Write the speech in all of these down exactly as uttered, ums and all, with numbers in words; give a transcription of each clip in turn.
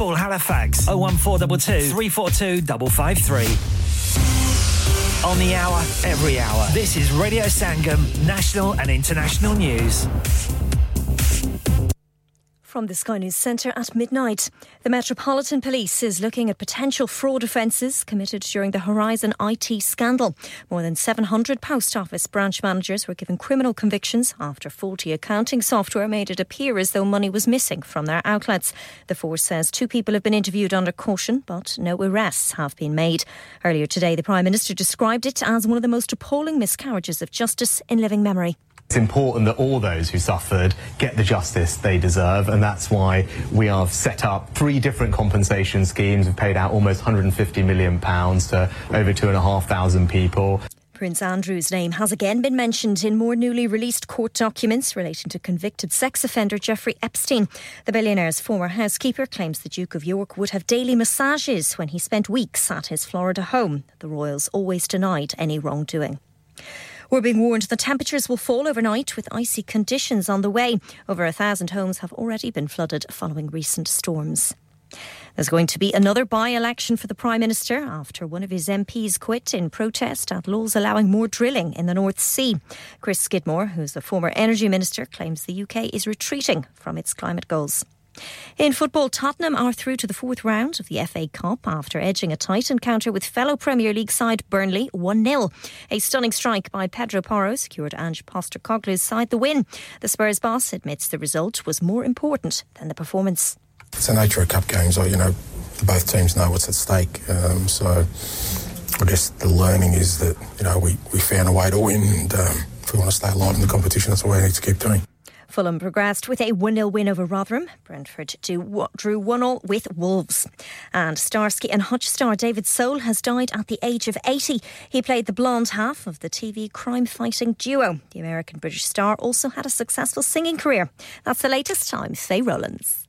Paul Halifax, oh one four two two, three four two five five three. On the hour, every hour. This is Radio Sangam, national and international news. From the Sky News Centre at midnight. The Metropolitan Police is looking at potential fraud offences committed during the Horizon I T scandal. More than seven hundred Post Office branch managers were given criminal convictions after faulty accounting software made it appear as though money was missing from their outlets. The force says two people have been interviewed under caution, but no arrests have been made. Earlier today, the Prime Minister described it as one of the most appalling miscarriages of justice in living memory. It's important that all those who suffered get the justice they deserve, and that's why we have set up three different compensation schemes. We've paid out almost one hundred fifty million pounds to over two thousand five hundred people. Prince Andrew's name has again been mentioned in more newly released court documents relating to convicted sex offender Jeffrey Epstein. The billionaire's former housekeeper claims the Duke of York would have daily massages when he spent weeks at his Florida home. The royals always denied any wrongdoing. We're being warned the temperatures will fall overnight with icy conditions on the way. Over a thousand homes have already been flooded following recent storms. There's going to be another by-election for the Prime Minister after one of his M Ps quit in protest at laws allowing more drilling in the North Sea. Chris Skidmore, who's the former Energy Minister, claims the U K is retreating from its climate goals. In football, Tottenham are through to the fourth round of the F A Cup after edging a tight encounter with fellow Premier League side Burnley one nil. A stunning strike by Pedro Porro secured Ange Postecoglou's side the win. The Spurs boss admits the result was more important than the performance. It's the nature of cup games, you know, both teams know what's at stake. Um, so I guess the learning is that, you know, we, we found a way to win, and um, if we want to stay alive in the competition, that's what we need to keep doing. Fulham progressed with a one nil win over Rotherham. Brentford drew one all with Wolves. And Starsky and Hutch star David Soul has died at the age of eighty. He played the blonde half of the T V crime-fighting duo. The American-British star also had a successful singing career. That's the latest. I'm Faye Rollins.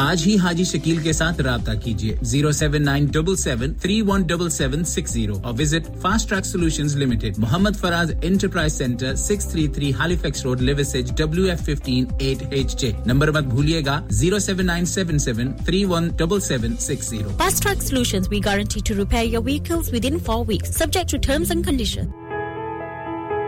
आज ही हाजी शकील के साथ राबता कीजिए zero seven nine seven seven three one seven seven six zero और visit fast track solutions limited Mohammad Faraz enterprise centre six thirty-three Halifax road Liversedge W F one five eight H J number मत भूलिएगा zero seven nine seven seven three one seven seven six zero Fast Track Solutions we guarantee to repair your vehicles within four weeks subject to terms and conditions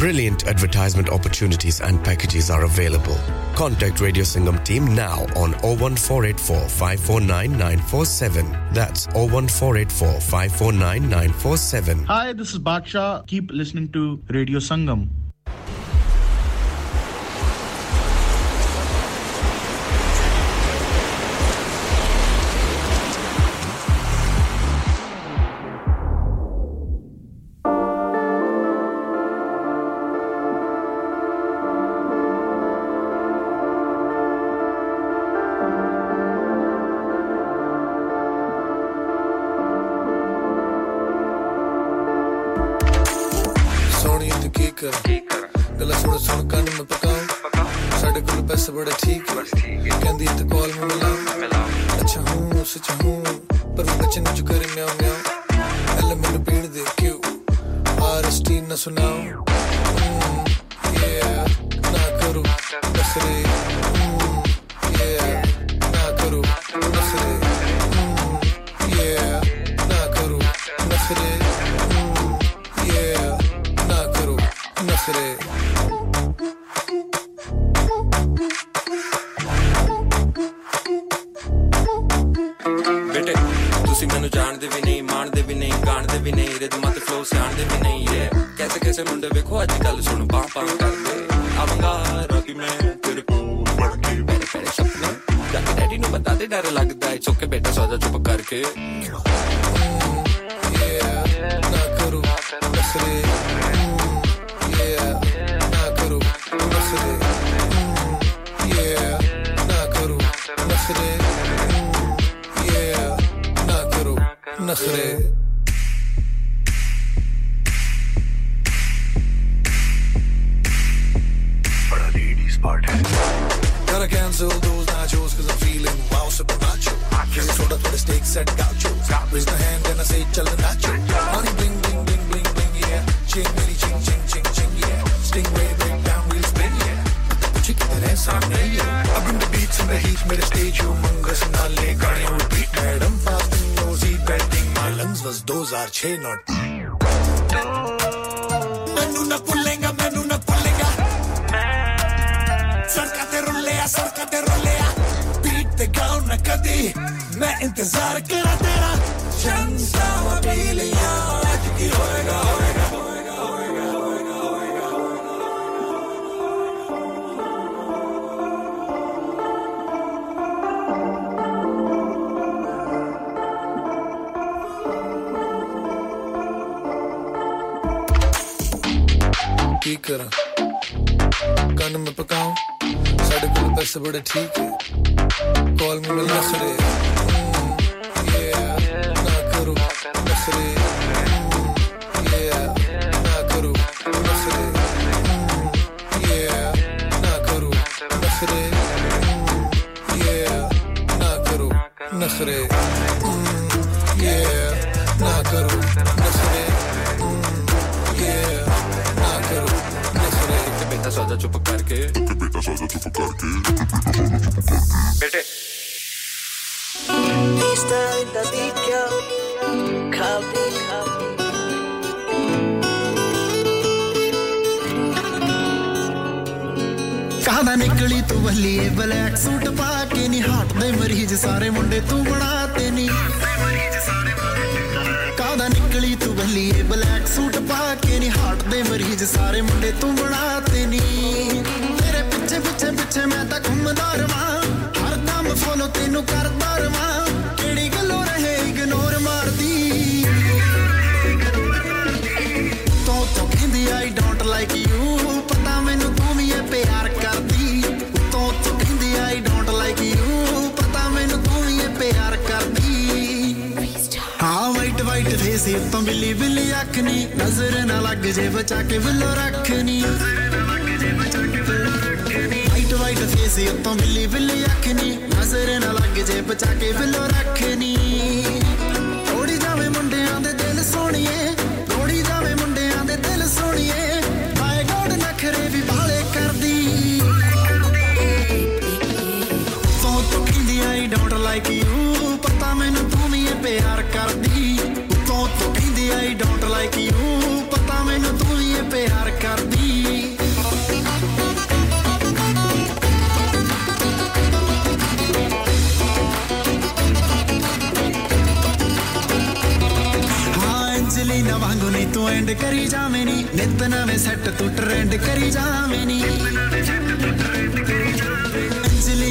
Brilliant advertisement opportunities and packages are available. Contact Radio Sangam team now on zero one four eight four five four nine nine four seven. That's zero one four eight four five four nine nine four seven. Hi, this is Baksha. Keep listening to Radio Sangam. Kapil, Kapil. ना निकली तू वल्लिए black suit पाके नी हाथ दे मरीज सारे मुंडे तू बनाते नी कादा निकली तू वल्लिए ब्लैक सूट पाके नी हाथ दे मरीज सारे मुंडे तू बनाते नी तेरे पीछे पीछे पीछे मैं ता घूमदा रवां हर दम फॉलो तेनू करदा रवां केड़ी गल्लो रहे इग्नोर मारदी तो तो कहंदी आई डोंट लाइक यू पता मैनू तू भी है प्यार से तो मिली बिल्ली आखनी नजर ना लग जे बचा के बिलो रखनी वाइट वाइट फेस तो मिली बिल्ली आखनी नजर ना लग जे बचा के बिलो रखनी थोड़ी जावे मुंडियां दे दिल सोनिए थोड़ी जावे मुंडियां दे दिल सोनिए बाय गॉड नखरे भी भाले कर दी तो तो कहंदी आई डोंट लाइक यू पता मैनू तू भी प्यार कर दी I don't like you pata mainu tu ye pyar kar di haan anjali na wangu ni tu end kari jaave ni nit nave set tu trend kari jaave ni anjali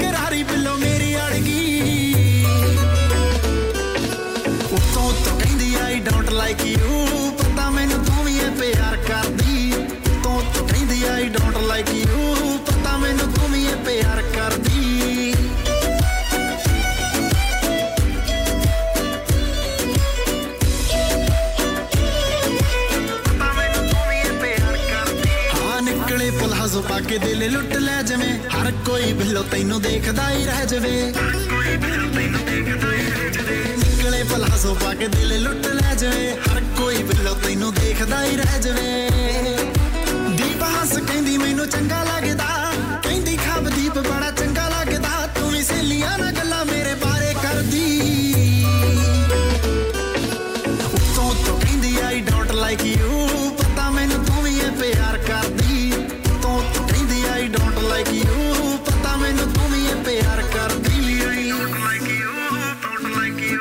ਗਰਾਰੀ ਬਿੱਲੋ ਮੇਰੀ ਅੜਗੀ ਉਤੋਂ ਤੋਂ ਕਹਿੰਦੀ ਆਈ ਡੋਂਟ ਲਾਈਕ ਯੂ ਪਤਾ ਮੈਨੂੰ ਤੂੰ ਵੀ ਇਹ ਪਿਆਰ ਕਰਦੀ ਉਤੋਂ ਤੋਂ ਕਹਿੰਦੀ ਆਈ ਡੋਂਟ ਲਾਈਕ ਯੂ ਪਤਾ ਮੈਨੂੰ ਤੂੰ ਵੀ ਇਹ ਪਿਆਰ ਕਰਦੀ जो पाके दिल लुट ले जमे हर कोई बिलो तैनू देखदा ही रह जवे निकले पलाजो पाके दिल लुट ले जवे हर कोई बिलो तैनू देखदा ही रह जवे दीपास कहंदी मैनू चंगा लगदा कहंदी खाब दीप बड़ा चंगा लगदा तू ही सहेलियां ना गल्ला मेरे बारे करदी तो तो कहंदी आई डोंट लाइक यू पता मैनू तू ही प्यार करदी Like you, pata mainu tum hi pyar kardi. Don't like you, don't like you,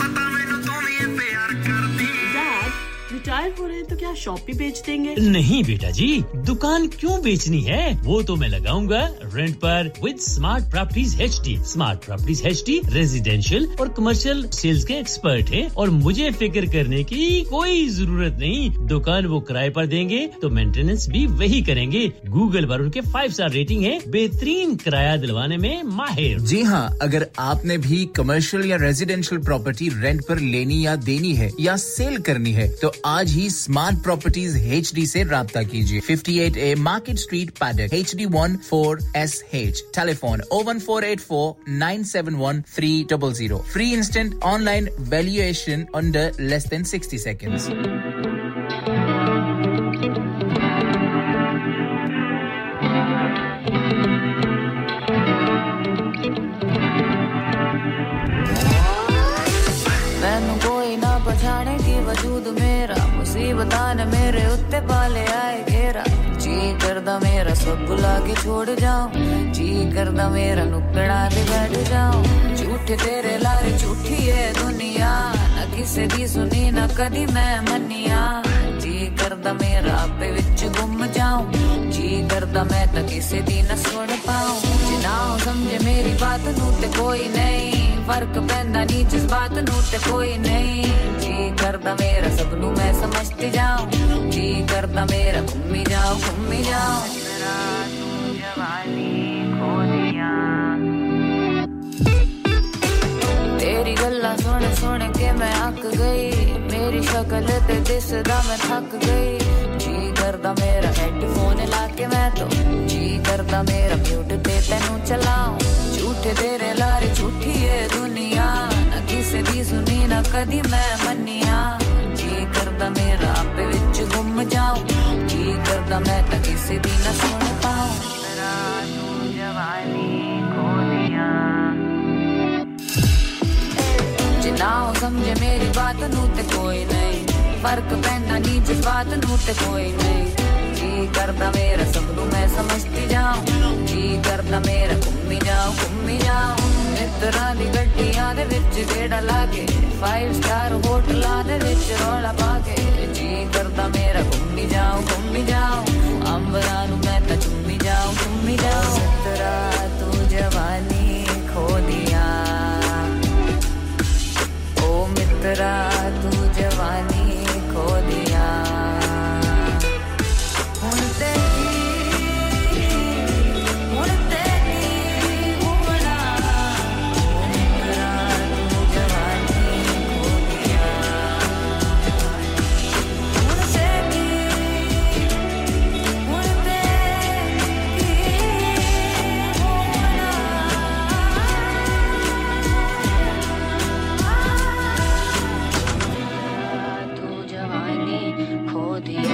pata mainu tum hi pyar kardi. Dad, retire ho rahe hain to kya shop bhi bech denge? Nahi beta ji, dukaan kyun bechni hai? Wo to main lagaunga rent par with Smart Properties HD. Smart Properties HD residential aur commercial sales ke expert hain aur mujhe fikr karne ki koi zarurat nahi. दुकान वो किराए पर देंगे तो maintenance भी वही करेंगे Google पर उनके five स्टार रेटिंग है बेहतरीन किराया दिलवाने में माहिर जी हां अगर आपने भी कमर्शियल या रेजिडेंशियल प्रॉपर्टी रेंट पर लेनी या देनी है या सेल करनी है तो आज ही स्मार्ट प्रॉपर्टीज एचडी से राब्ता कीजिए fifty-eight A market street Paddock H D one four S H telephone oh one four eight four nine seven one three zero zero free instant online valuation under less than sixty seconds बताने मेरे उत्ते पाले आए घेरा जी करदा मेरा सब बुला के छोड़ जाऊं जी करदा मेरा नुक्कड़ा दे बैठ जाऊं झूठे तेरे लारे झूठी है दुनिया ना किसे दी सुनी ना कदी मैं मनिया जी करदा मेरा आपे विच गुम जाऊं जी करदा मैं ता किसे दी ना सुन पाऊं जिना समझे मेरी बात नू ते कोई नहीं फर्क पैंदा नी जिस बात नू ते कोई नहीं जी करदा मेरा सब नू मैं समझती जाऊं जी करदा मेरा घूमी जाऊं घूमी जाऊं तू जवानी खो दिया तेरी गल्ला सुन सुन के मैं अक गई मेरी शक्ल ते दिसदा मैं थक गई जी करदा मेरा हेडफोन ला के मैं तो जी करदा मेरा म्यूट ते तैनू चलाऊं झूठे तेरे लारे झूठी है दुनिया ना किसे दी सुनी ना कदी मैं मनिया जी करदा मेरा आपे विच गुम जाऊं जी करदा मैं ता किसे दी ना सुन पाऊं मेरा तू जवानी खो दिया समझे मेरी बात नू ते कोई नहीं फर्क पैंदा नी जिस बात नू ते कोई नहीं जी करदा मेरा सब नू मैं समझती जाऊं जी करदा मेरा घुम्मी जाऊं घुम्मी जाऊं इतरा दी गड्डियां दे विच जेड़ा लागे फाइव स्टार होटलां दे विच रौला पाके जी करदा मेरा घुम्मी जाऊं घुम्मी जाऊं अंबरां नू मैं तां चुम्मी जाऊं घुम्मी जाऊं इतरा तू जवानी खो दिया मित्रा तू जवानी खो दिया हुण तेरी हुण तेरी उमड़ा मित्रा तू जवानी खो दिया हुण तेरी हुण तेरी उमड़ा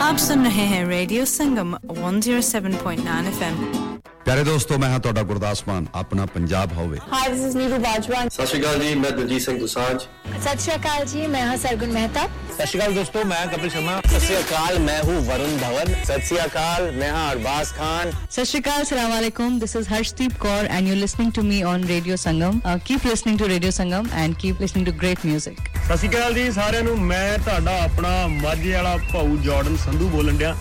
आप सुन रहे हैं radio Sangam one oh seven point nine FM प्यारे दोस्तों मैं हां ਤੁਹਾਡਾ ਗੁਰਦਾਸ ਮਾਨ ਆਪਣਾ ਪੰਜਾਬ ਹੋਵੇ हाय दिस इज नीरू ਬਾਜਵਾਨ ਸਤਿ ਸ਼੍ਰੀ ਅਕਾਲ ਜੀ ਮੈਂ ਦਿਲਜੀਤ ਸਿੰਘ ਦੁਸਾਂਝ ਸਤਿ ਸ਼੍ਰੀ ਅਕਾਲ ਜੀ ਮੈਂ ਹਾਂ ਸਰਗੁਣ ਮਹਿਤਾ ਸਤਿ ਸ਼੍ਰੀ ਅਕਾਲ ਦੋਸਤੋ ਮੈਂ ਕਪਿਲ ਸ਼ਰਮਾ ਸਤਿ ਸ਼੍ਰੀ ਅਕਾਲ ਮੈਂ ਹੂੰ ਵਰੁਣ ਧਵਨ ਸਤਿ ਸ਼੍ਰੀ ਅਕਾਲ ਮੈਂ ਹਾਂ ਅਰਬਾਜ਼ ਖਾਨ ਸਤਿ ਸ਼੍ਰੀ ਅਕਾਲ ਸਲਾਮ ਅਲੈਕੁਮ this is Harshdeep Kaur and you listening to me on radio Sangam keep listening to radio Sangam and keep listening to great music ਸਤਿ ਸ਼੍ਰੀ ਅਕਾਲ ਜੀ ਸਾਰਿਆਂ ਨੂੰ ਮੈਂ ਤੁਹਾਡਾ ਆਪਣਾ ਮਾਝੇ ਵਾਲਾ ਭਾਊ ਜਾਰਡਨ ਸੰਧੂ ਬੋਲਣ ਡਿਆ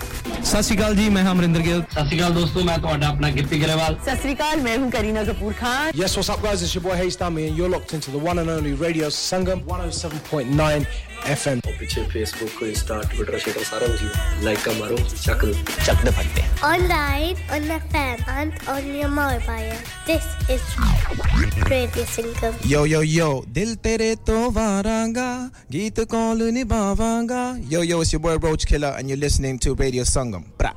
ਸਤਿ ਸ਼੍ਰੀ ਅਕਾਲ ਜੀ ਮੈਂ ਅਮਰਿੰਦਰ ਗਿੱਲ ਸਤਿ ਸ਼੍ਰੀ ਅਕਾਲ ਦੋਸਤੋ ਮੈਂ ਤੁਹਾਡਾ ਆਪਣਾ ਗਿੱਪੀ ਗਰੇਵਾਲ ਸਤਿ ਸ਼੍ਰੀ ਅਕਾਲ ਮੈਂ ਹੂੰ Kareena Kapoor Khan Yes what's up guys it's your boy Haystami and you're locked into the one and only Radio Sangam one oh seven point nine FM ਪਿੱਛੇ Facebook ਤੇ Instagram Twitter ਸ਼ੇਅਰ ਸਾਰਾ ਕੁਝ ਲਾਈਕ ਮਾਰੋ ਚੱਕ ਚੱਕ ਦੇ ਫੱਟੇ Online on the fan and on your mobile This is Radio Sangam Yo yo yo dil tere to varanga geet call nibhavanga Yo yo it's your boy Roach Killer and you're listening to Radio Sangam Bra.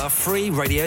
our free Radio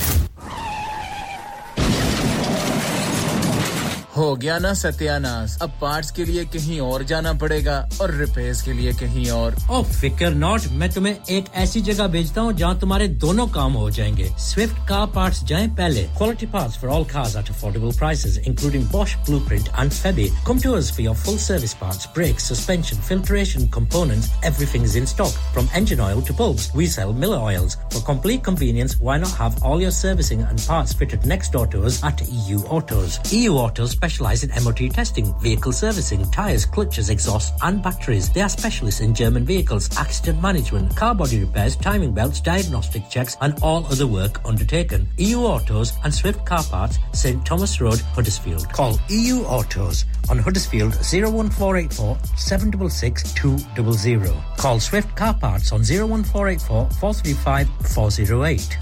हो गया ना सत्यानाश अब parts के लिए कहीं और जाना पड़ेगा और रिपेयर्स के लिए कहीं और ओ फिकर नॉट मैं तुम्हें एक ऐसी जगह भेजता हूं जहां तुम्हारे दोनों काम हो जाएंगे स्विफ्ट कार पार्ट्स जाएं पहले quality parts for all cars at affordable prices including Bosch blueprint and Febi come to us for your full service parts brakes suspension filtration components everything is in stock from engine oil to bulbs we sell Miller oils for complete convenience why not have all your servicing and parts fitted next door to us at E U Autos E U Autos specialize in M O T testing, vehicle servicing, tyres, clutches, exhausts and batteries. They are specialists in German vehicles, accident management, car body repairs, timing belts, diagnostic checks and all other work undertaken. E U Autos and Swift Car Parts, Saint Thomas Road, Huddersfield. Call E U Autos on Huddersfield oh one four eight four, seven six six, two hundred. Call Swift Car Parts on oh one four eight four, four three five, four oh eight.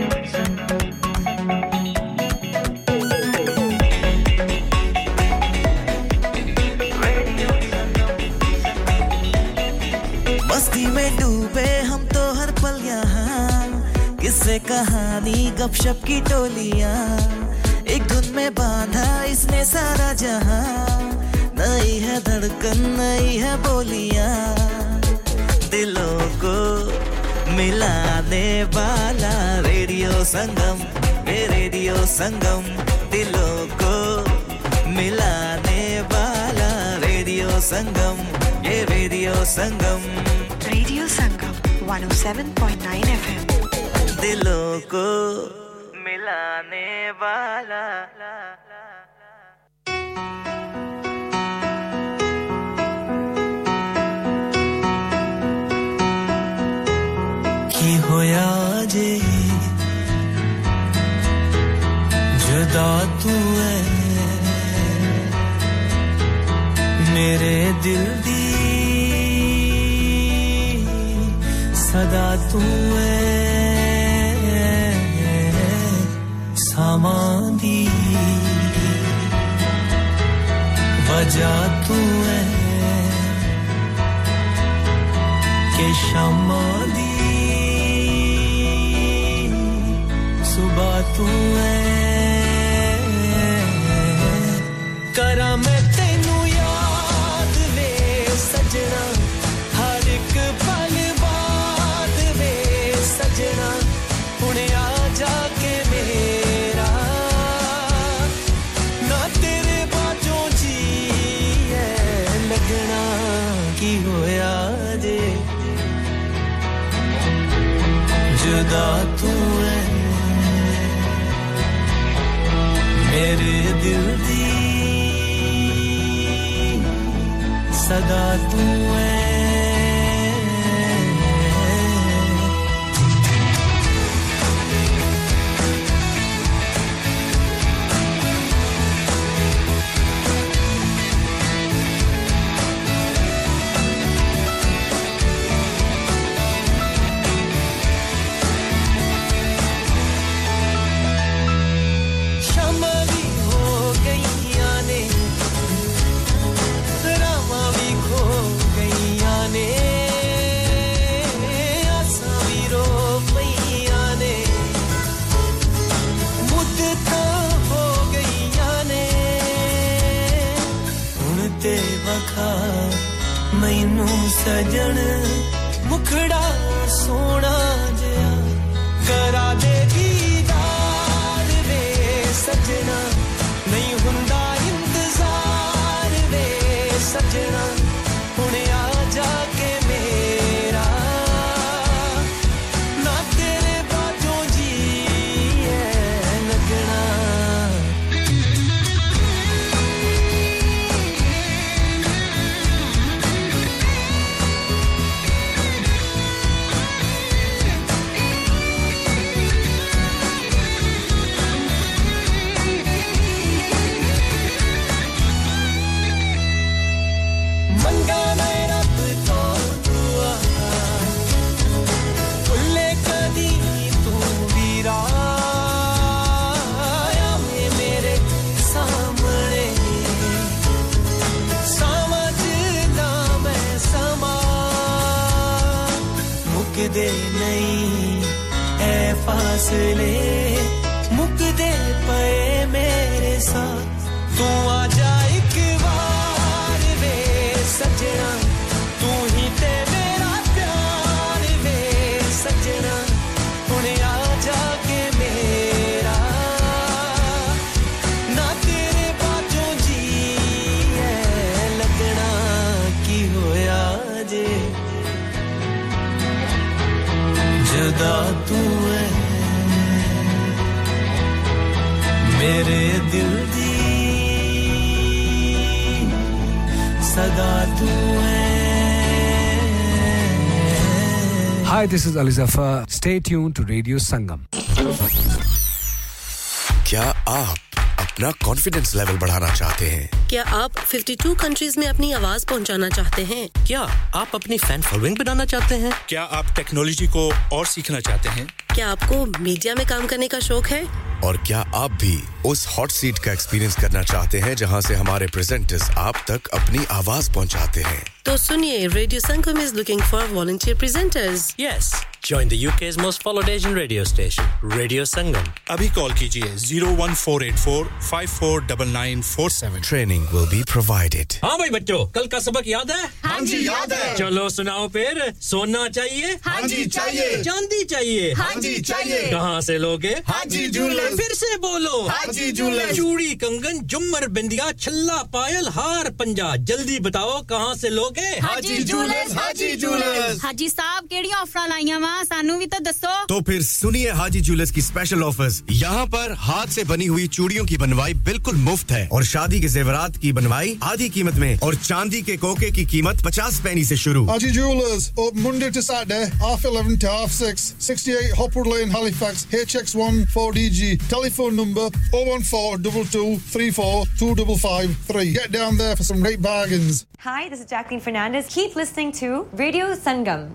से कहानी गपशप की टोलियां एक धुन में बांधा इसने सारा जहां नई है धड़कन नई है बोलियां दिलों को मिलाने वाला रेडियो संगम ये रेडियो संगम दिलों को मिलाने वाला रेडियो संगम ये radio Sangam radio Sangam one oh seven point nine F M दिलों को मिलाने वाला की होया जे जुदा तू है मेरे दिल दी सदा तू है सामांदी वजह तू है के शमांदी सुबह तू है करा मैं तेनू याद वे सजना हर एक पल बाद वे सजना हुणे आ जाके जुदा तू है मेरे दिल दी सदा तू है मैनू सजन मुखड़ा सोना जिया करा दे दीदार वे सजना नहीं हुंदा इंतजार वे सजना हुणे आ जाके मेरा ना तेरे बातों जी है लगना मुकदे नहीं ऐ फासले मुकदे पए मेरे साथ तू आ जा एक बार वे सजना तू ही ते मेरा प्यार वे सजना तूने आ जाके मेरा ना तेरे बातों जी ऐ लगना की होया जे जुदा तू है मेरे दिल दी सदा तू है Hi, this is Ali Zafar. Stay tuned to Radio Sangam. क्या आप अपना कॉन्फिडेंस लेवल बढ़ाना चाहते हैं क्या आप fifty-two कंट्रीज में अपनी आवाज पहुंचाना चाहते हैं क्या आप अपनी फैन फॉलोइंग बनाना चाहते हैं क्या आप टेक्नोलॉजी को और सीखना चाहते हैं क्या आपको मीडिया में काम करने का शौक है और क्या आप भी उस हॉट सीट का एक्सपीरियंस करना चाहते हैं जहां से हमारे प्रेजेंटर्स आप तक अपनी आवाज पहुंचाते हैं तो सुनिए radio Sangam is looking for volunteer presenters Yes Join the UK's most followed Asian radio station, Radio Sangam. Abhi call kijiye zero one four eight four five four nine nine four seven. Training will be provided. हाँ भाई बच्चों, कल का सबक याद है? हाँ जी याद है. चलो सुनाओ फिर. सोना चाहिए? हाँ जी चाहिए. चांदी चाहिए? हाँ जी चाहिए. कहाँ से लोगे? हाजी जूलर्स. फिर से बोलो. हाजी जूलर्स. चूड़ी, कंगन, झुमर, बिंदिया, छल्ला, पायल, हार, पंजा. जल्दी बताओ कहाँ से लोगे? हाजी जूलर्स. हाजी जूलर्स. हाजी साहब केडी ऑफर लाईया सानू भी तो दसो तो फिर सुनिए हाजी ज्वेलर्स की स्पेशल ऑफर्स यहाँ पर हाथ से बनी हुई चूड़ियों की बनवाई बिल्कुल मुफ्त है और शादी के जेवरात की बनवाई आधी कीमत में और चांदी के कोके की कीमत पचास पैनी से शुरू Haji jewellers open Monday to Saturday half eleven to half six sixty-eight Hopwood Lane Halifax H X one four D G telephone number oh one four two two three four two five five three get down there for some great bargains Hi this is Jacqueline Fernandez keep listening to Radio Sangam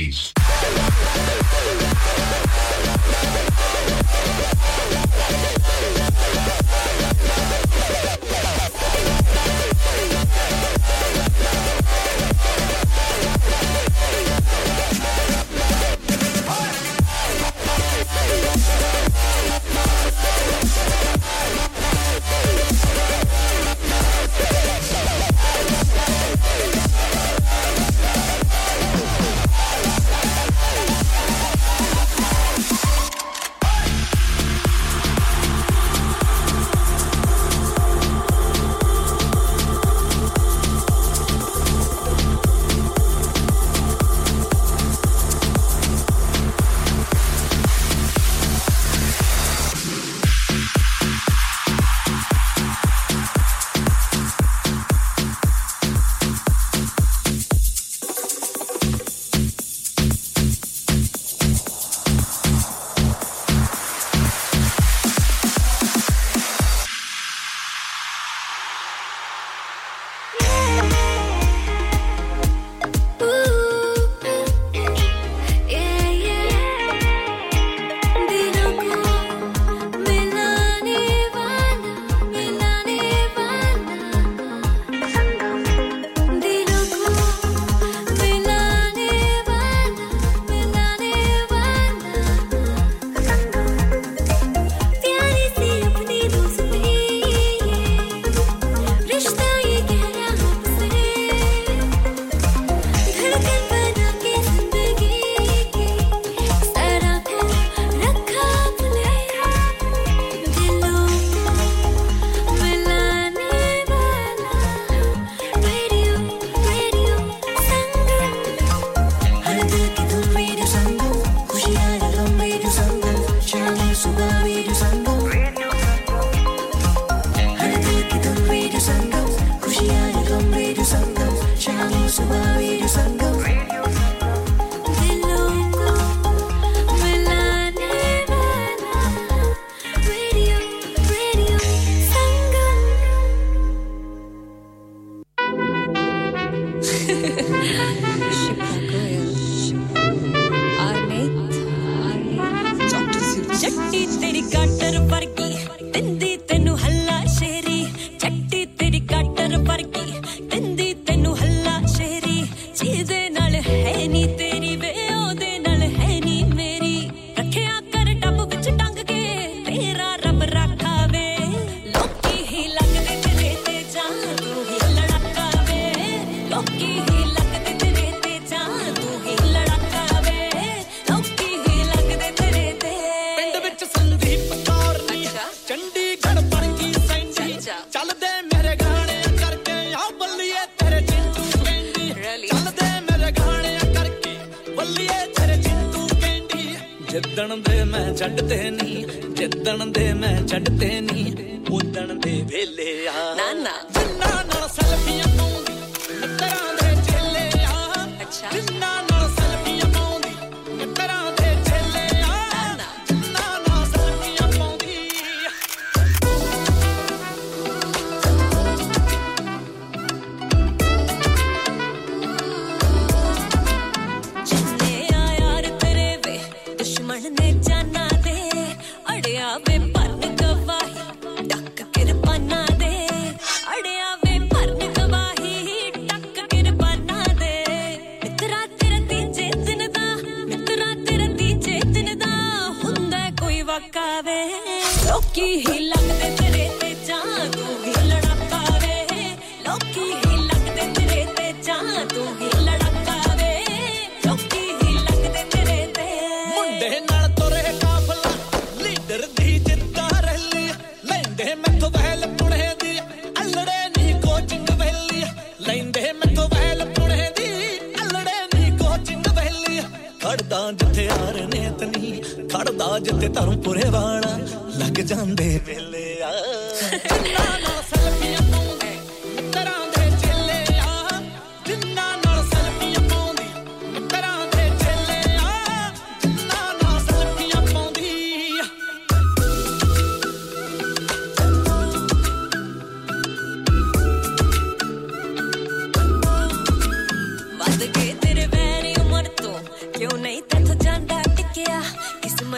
days.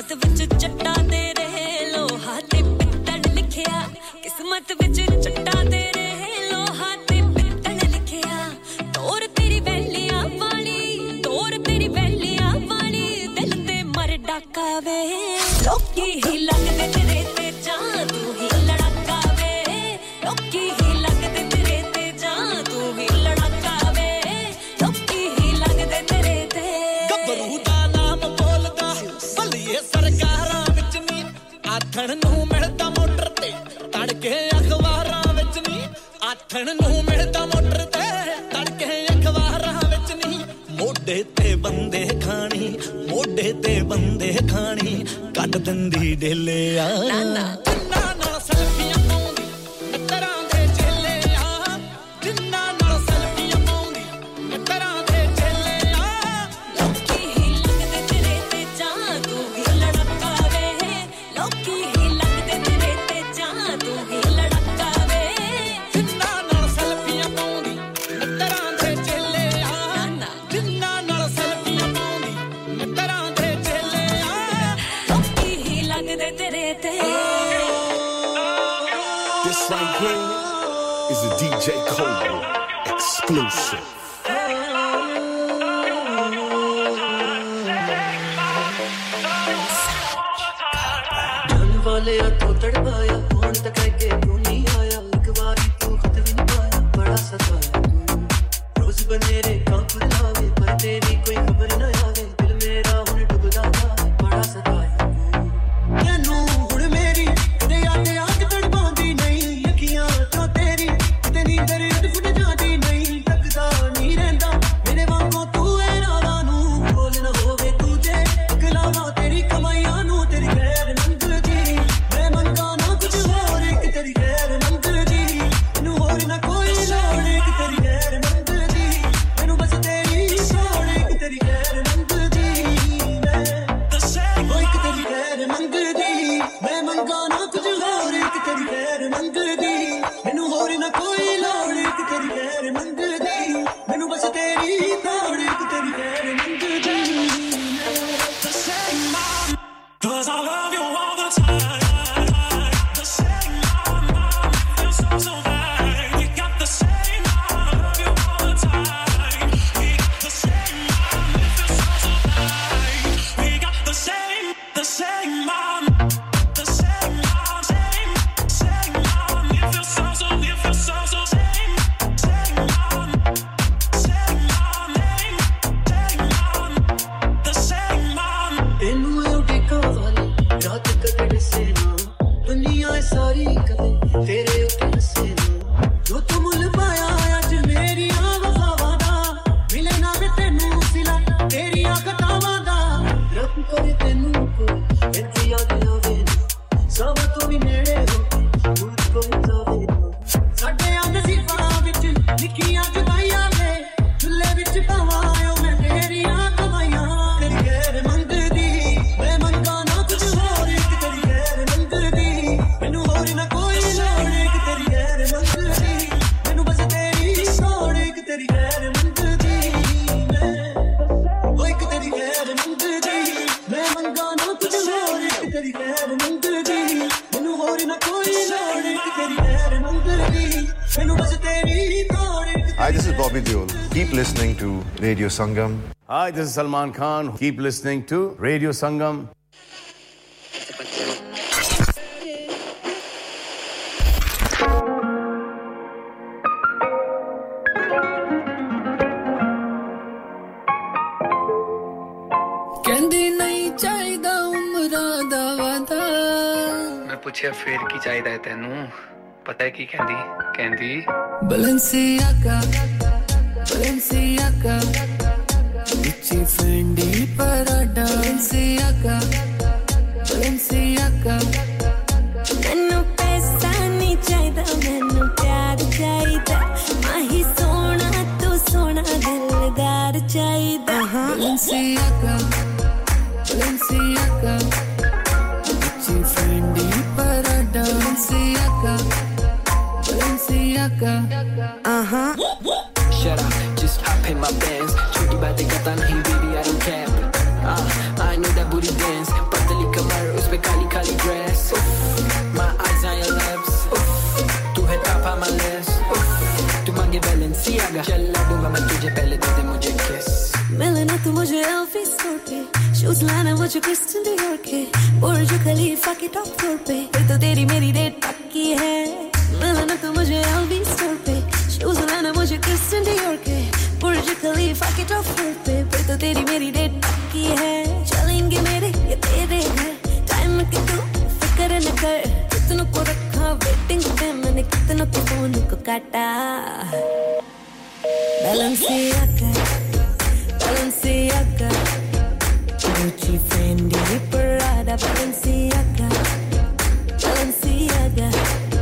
किस्मत विच चट्टा दे रहे लोहा ते पित्तल लिखिया किस्मत विच चट्टा दे रहे लोहा ते पित्तल लिखिया तोर तेरी वैलियां वाली तोर तेरी वैलियां वाली दिल ते मर डाका वे लोकी ही लगदे तेरे ते जान तू ही लड़का वे लोकी ही लगदे तेरे ते जान तू ही लड़का वे लोकी ही लगदे तेरे ते गबरू आथण नू मिलदा मोटर ते तड़के अखबारां विच नहीं आथण नू मिलदा मोटर ते तड़के अखबारां विच नहीं मोढे ते बंदे खाणी मोढे ते बंदे खाणी कट दंदी ढेले आ नाना जिन्ना नाल सेल्फियां पाउंदी मित्तरां दे चेले आ जिन्ना नाल सेल्फियां पाउंदी मित्तरां दे चेले आ लोकी ही लगदे तेरे ते जान तू ही लड़का वे लोकी is a D J Cole exclusive. Dil wale to tadpaya, phone tak ke tu nahi aaya, ek baari tu khat bhi nahi paaya, bada sataya. Roz bane re kaam laave, par teri koi khabar na aave, dil mera hun dubda jaave, bada sataya. Tenu hun meri tere aate aankh tadpandi nahi. Radio Sangam. Hi, this is Salman Khan. Keep listening to Radio Sangam. Kendi nahi chaida umra da wada. Main puchya fir ki chaida hai tenu. Pata hai ki kendi, kendi Balenciaga Balenciaga, Gucci, Fendi, Prada. Balenciaga, Balenciaga. Mainu paisa nahi chaida, mainu pyar chaida. Mahi sona tu sona dildar chaida. Balenciaga, Balenciaga, Gucci, Fendi, Prada. Balenciaga, Balenciaga. Uh huh. Shut up, just I pay my bands. Choti baat kata nahi, baby, I don't care. Ah, I know that booty dance, patali ka मिलन तो मुझे एल्फिस coat पे shoes लाना मुझे Christian Dior के बुर्ज खलीफा के top floor पे फिर तो तेरी मेरी डेट पक्की है मिलन तो मुझे एल्फिस कोट पे शूज लाना मुझे क्रिस्टियन डियोर के बुर्ज खलीफा के टॉप फ्लोर पे फिर तो तेरी मेरी डेट पक्की है चलेंगे मेरे ये तेरे घर टाइम की तू फिक्र न कर कितनों को रखा वेटिंग पे मैंने कितनों के फोन को काटा Balenciaga Balenciaga, Gucci, Fendi, Prada, Balenciaga, Balenciaga.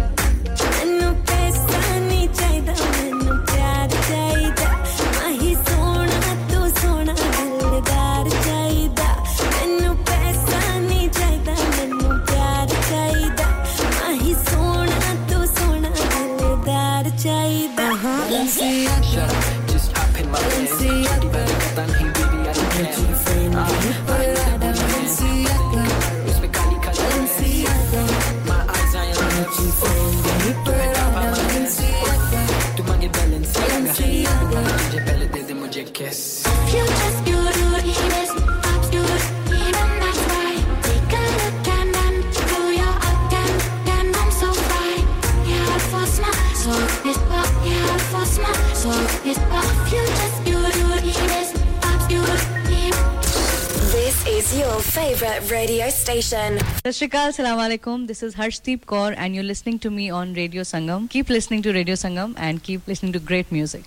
Mainu paisa nahi chaida, mainu pyar chaida. Mahi sona tu sona dildaar chaida. Mainu paisa nahi chaida, mainu pyar chaida. Mahi sona tu sona dildaar chaida. Balenciaga. My hands, I'm done here, baby, I can't. I never can see it. It's becoming a color. My eyes are on you. Your favorite radio station. Assalamu alaikum. This is Harshdeep Kaur, and you're listening to me on Radio Sangam. Keep listening to Radio Sangam and keep listening to great music.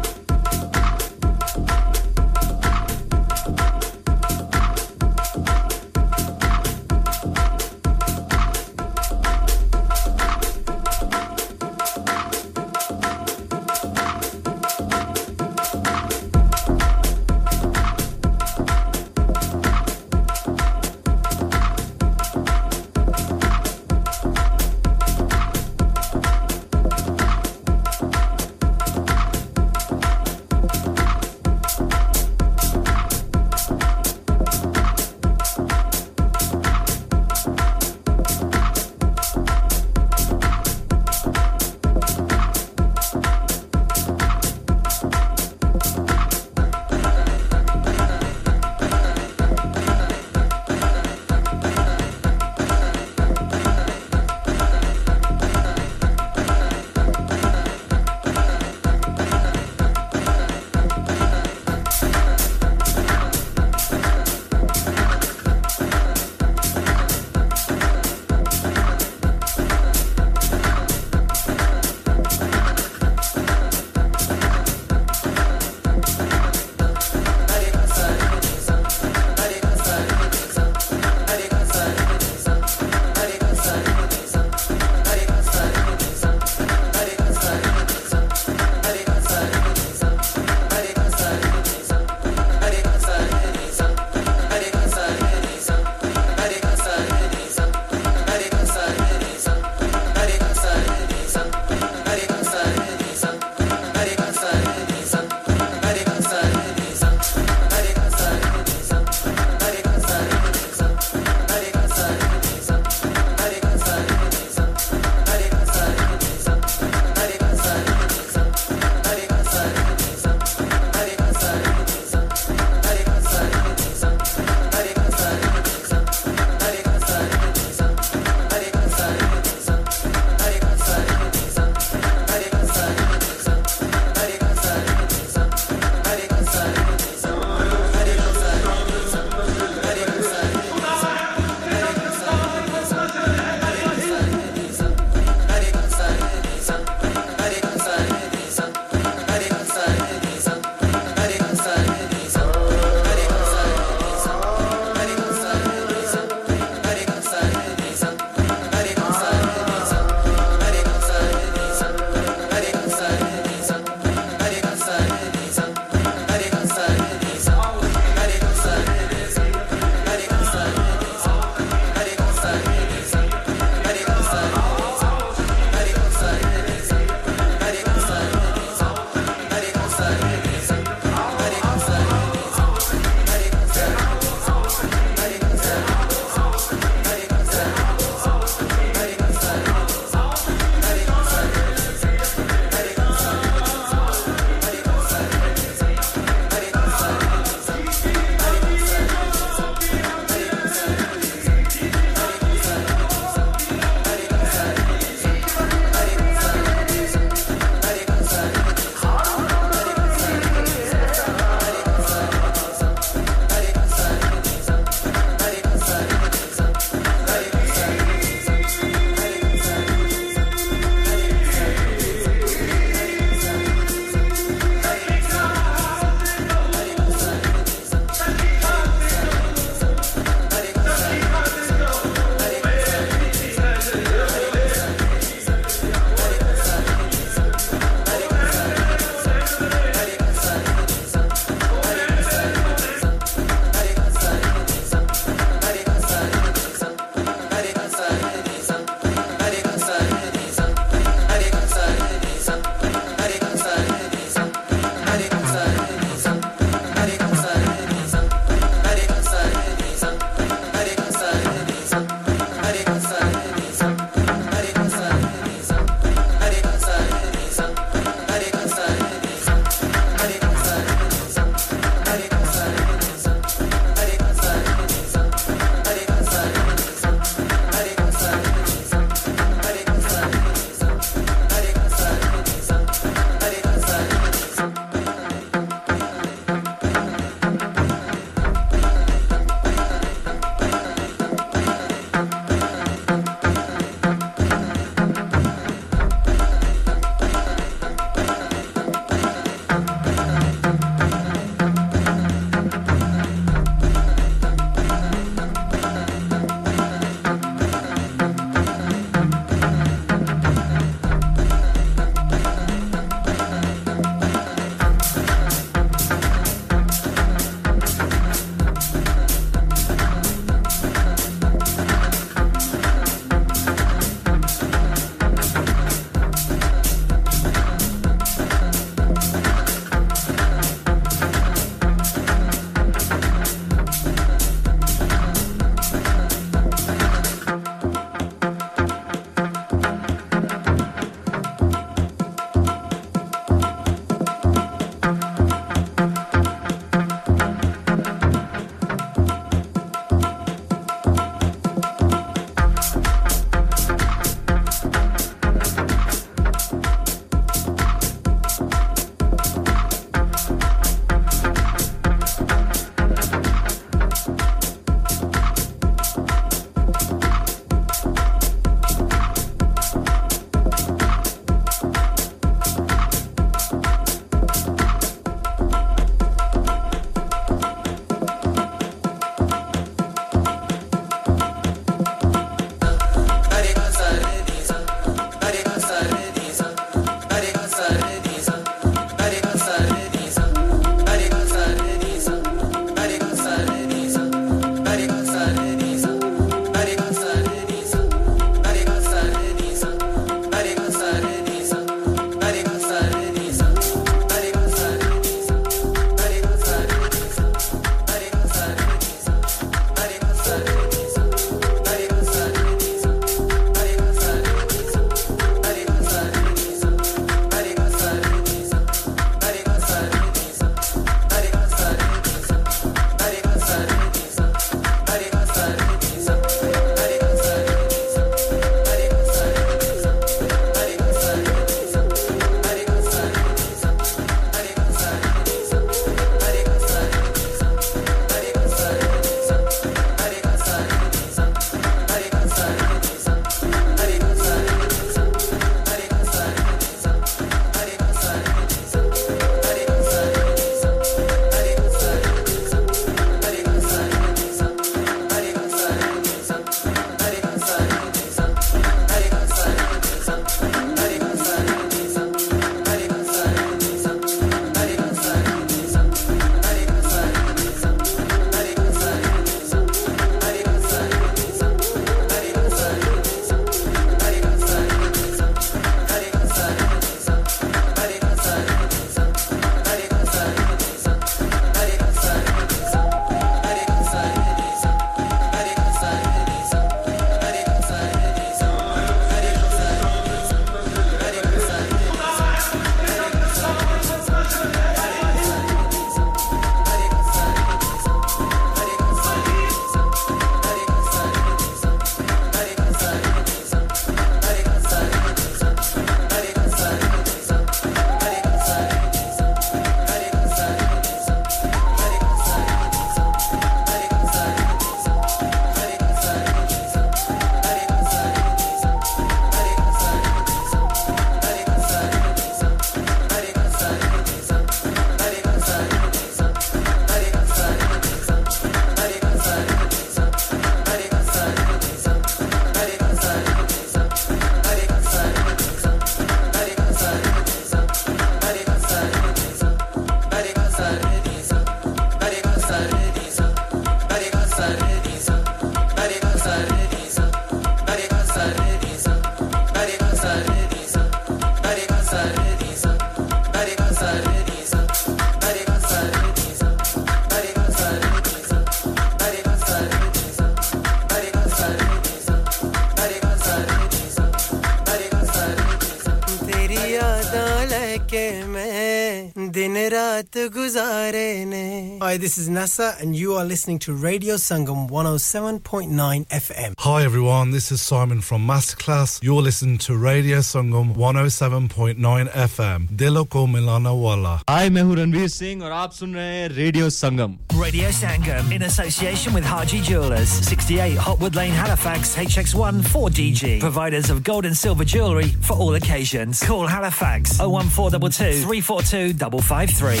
mehke mein din raat guzare ne. Hi, this is Nasser and you are listening to Radio Sangam one oh seven point nine F M. Hi everyone, this is Simon from Masterclass. You're listening to Radio Sangam one oh seven point nine F M. Dilo ko milana wala. Hi, main hu Ranveer Singh aur aap sun rahe hain Radio Sangam. Radio Sangam in association with Haji Jewelers, sixty-eight Hotwood Lane, Halifax, H X one four D G. Providers of gold and silver jewellery for all occasions. Call Halifax oh one four two two, three four two five five three.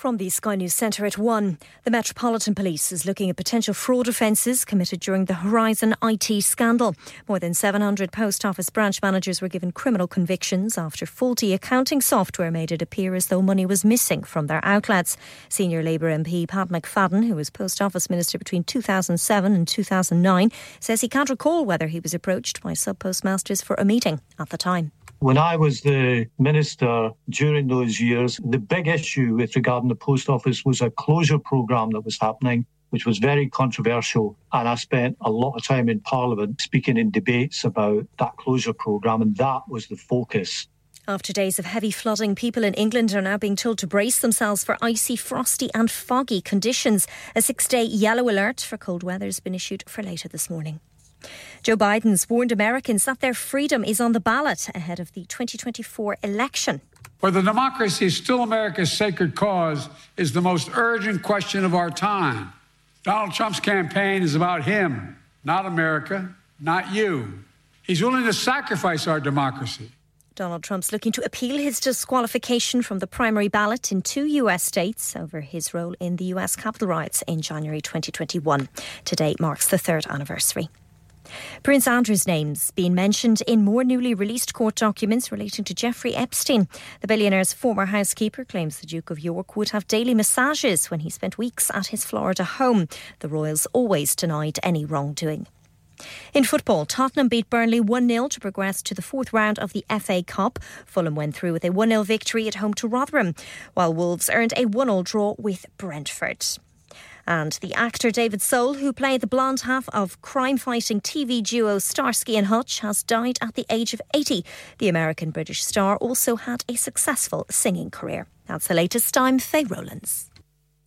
From the Sky News Centre at one, the Metropolitan Police is looking at potential fraud offences committed during the Horizon I T scandal. More than seven hundred post office branch managers were given criminal convictions after faulty accounting software made it appear as though money was missing from their outlets. Senior Labour M P Pat McFadden, who was post office minister between two thousand seven and two thousand nine, says he can't recall whether he was approached by sub-postmasters for a meeting at the time. When I was the minister during those years, the big issue with regarding the post office was a closure programme that was happening, which was very controversial. And I spent a lot of time in Parliament speaking in debates about that closure programme, and that was the focus. After days of heavy flooding, people in England are now being told to brace themselves for icy, frosty and foggy conditions. A six-day yellow alert for cold weather has been issued for later this morning. Joe Biden's warned Americans that their freedom is on the ballot ahead of the twenty twenty-four election. Whether democracy is still America's sacred cause is the most urgent question of our time. Donald Trump's campaign is about him, not America, not you. He's willing to sacrifice our democracy. Donald Trump's looking to appeal his disqualification from the primary ballot in two U S states over his role in the U S Capitol riots in January twenty twenty-one. Today marks the third anniversary. Prince Andrew's name's been mentioned in more newly released court documents relating to Jeffrey Epstein. The billionaire's former housekeeper claims the Duke of York would have daily massages when he spent weeks at his Florida home. The royals always denied any wrongdoing. In football, Tottenham beat Burnley one nil to progress to the fourth round of the F A Cup. Fulham went through with a one nil victory at home to Rotherham, while Wolves earned a one all draw with Brentford. And the actor David Soul, who played the blonde half of crime-fighting T V duo Starsky and Hutch, has died at the age of eighty. The American-British star also had a successful singing career. That's the latest. I'm Faye Rollins.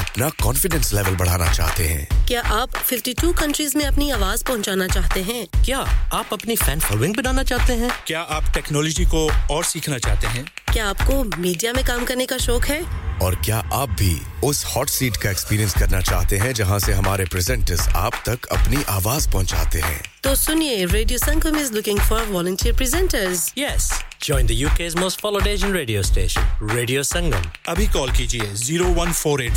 अपना confidence level बढ़ाना चाहते हैं? क्या आप fifty-two countries में अपनी आवाज पहुंचाना चाहते हैं? क्या आप अपनी फैन फॉलोइंग बनाना चाहते हैं? क्या आप टेक्नोलॉजी को और सीखना चाहते हैं? क्या आपको मीडिया में काम करने का शौक है? और क्या आप भी उस हॉट सीट का एक्सपीरियंस करना चाहते हैं जहां से हमारे प्रेजेंटर्स आप तक अपनी आवाज पहुंचाते हैं? तो सुनिए, radio Sangam is looking for volunteer presenters. Yes. Join the U K's most followed Asian radio station, Radio Sangam. Abhi call kijiye oh one four eight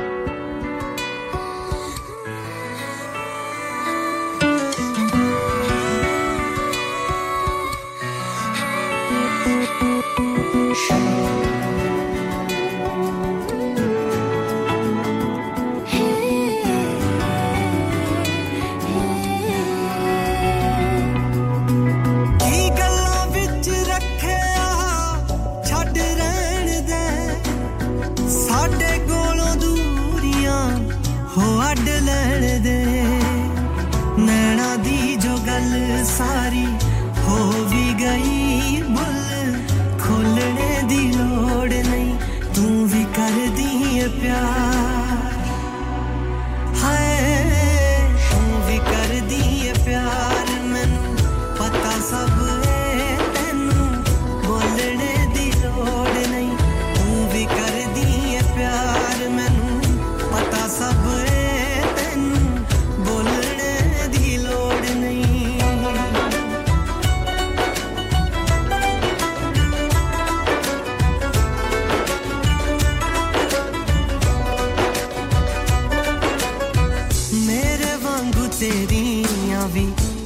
Sab hai tenu bolne di lod nahi भी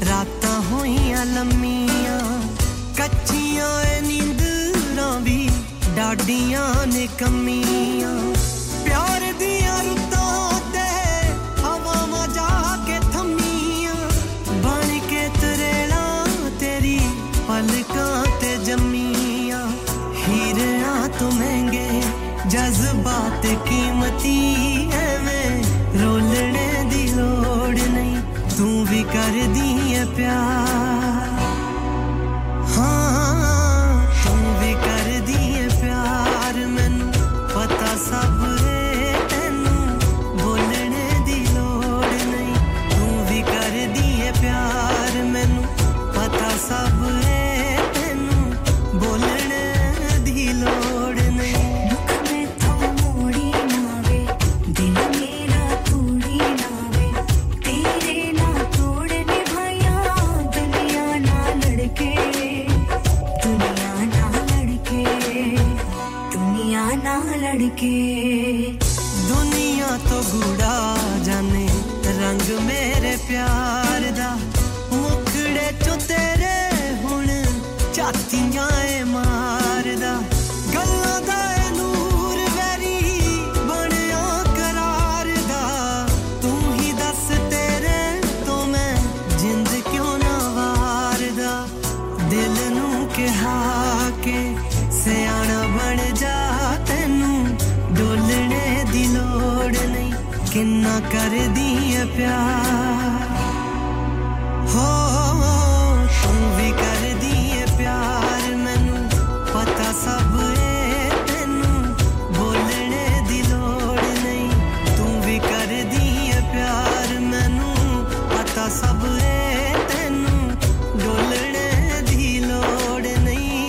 रातां होईयां लम्मियां कच्चियां ऐ नींदरां भी डाढियां ने कम्मियां प्यार दियां रुतां ते हवावां जाके थम्मियां बन के तरला तेरी पलकां ते जम्मियां हीरां तो महंगे जज्बात कीमती कर दिए प्यार हाँ तुम भी कर दिए प्यार मैनू पता सब है तैनू बोलने दी लोड़ नहीं तू भी कर दिए प्यार मैनू पता सब है तैनू बोलने दी लोड़ नहीं दुख में तो मोड़ी नावे दिल मेरा तोड़ी नावे तेरे दुनिया तो गुड़ा जाने रंग मेरे प्यार दा मुखड़े चो तेरे हुण चातियां ए मार दा गल्लां दा ए नूर वैरी बणिया करार दा तू ही दस तेरे तो मैं जिंद क्यों ना वार दा दिल नू कहा के सियाना बन जा किन्ना कर दिए प्यार हो तू भी कर दिए प्यार मैनू पता सब है तैनू बोलने दी लोड़ नहीं तू भी कर दिए प्यार मैनू पता सब है तैनू बोलने दी लोड़ नहीं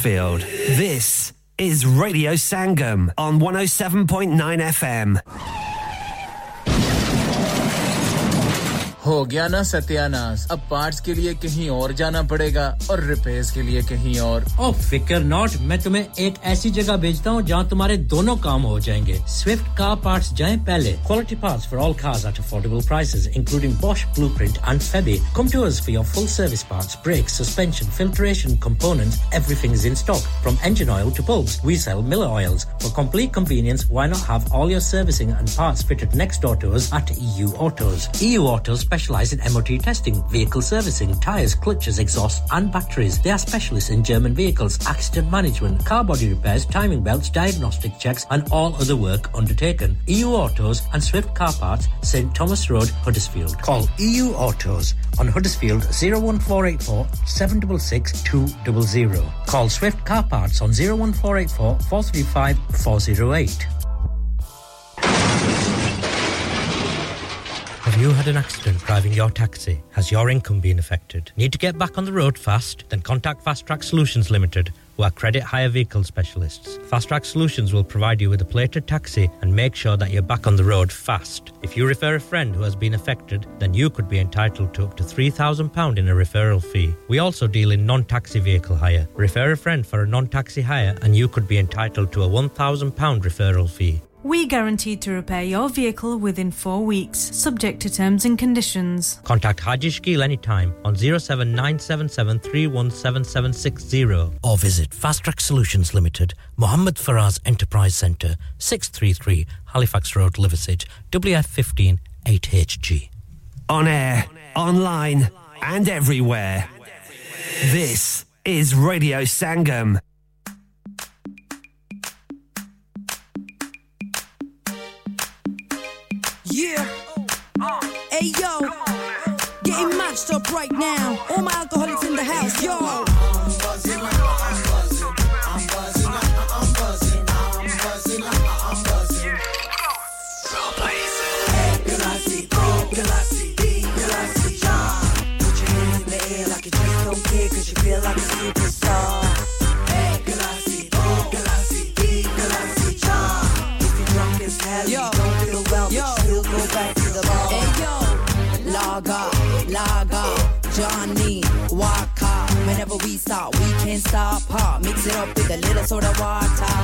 Field. This is Radio Sangam on one oh seven point nine F M. हो गया ना सत्यानाश अब पार्ट्स के लिए कहीं और जाना पड़ेगा और रिपेयर्स के लिए कहीं और ओ फिकर नॉट मैं तुम्हें एक ऐसी जगह भेजता हूं जहां तुम्हारे दोनों काम हो जाएंगे स्विफ्ट कार पार्ट्स जाएं पहले quality parts for all cars at affordable prices including Bosch Blueprint and Febby come to us for your full service parts brakes suspension filtration components everything is in stock from engine oil to bulbs we sell Miller oils for complete convenience why not have all your servicing and parts fitted next door to us at E U Autos E U Autos specialise in M O T testing, vehicle servicing, tyres, clutches, exhausts and batteries. They are specialists in German vehicles, accident management, car body repairs, timing belts, diagnostic checks and all other work undertaken. E U Autos and Swift Car Parts, St Thomas Road, Huddersfield. Call E U Autos on Huddersfield oh one four eight four, seven six six, two hundred. Call Swift Car Parts on oh one four eight four, four three five, four oh eight. Have you had an accident driving your taxi? Has your income been affected? Need to get back on the road fast? Then contact Fast Track Solutions Limited, who are credit hire vehicle specialists. Fast Track Solutions will provide you with a plated taxi and make sure that you're back on the road fast. If you refer a friend who has been affected, then you could be entitled to up to three thousand pounds in a referral fee. We also deal in non-taxi vehicle hire. Refer a friend for a non-taxi hire and you could be entitled to a one thousand pounds referral fee. We guarantee to repair your vehicle within four weeks, subject to terms and conditions. Contact Haji Shakeel anytime on oh seven nine seven seven, three one seven seven six oh or visit Fast Track Solutions Limited, Mohammed Faraz Enterprise Centre, six thirty-three Halifax Road, Liversedge, W F one five, eight H G. On air, online and everywhere. This is Radio Sangam. Yeah. Uh, hey yo, getting matched up right now. All my alcoholics in the house, yo. I'm buzzing, I'm buzzing, I'm buzzing, I'm buzzing, I'm buzzing, I'm buzzing. Hey, can I see? Oh, can I see? Can I see? Put your hand in the air like you just don't care, 'cause you feel like a superstar. Hey, can I see? Oh, can I see? Can I see? If you're drunk as hell, you don't feel well, but still go back to the bar. Hey yo, Laga, Laga, Johnny, Waka. Whenever we start, we can't stop, huh? Mix it up with a little soda water.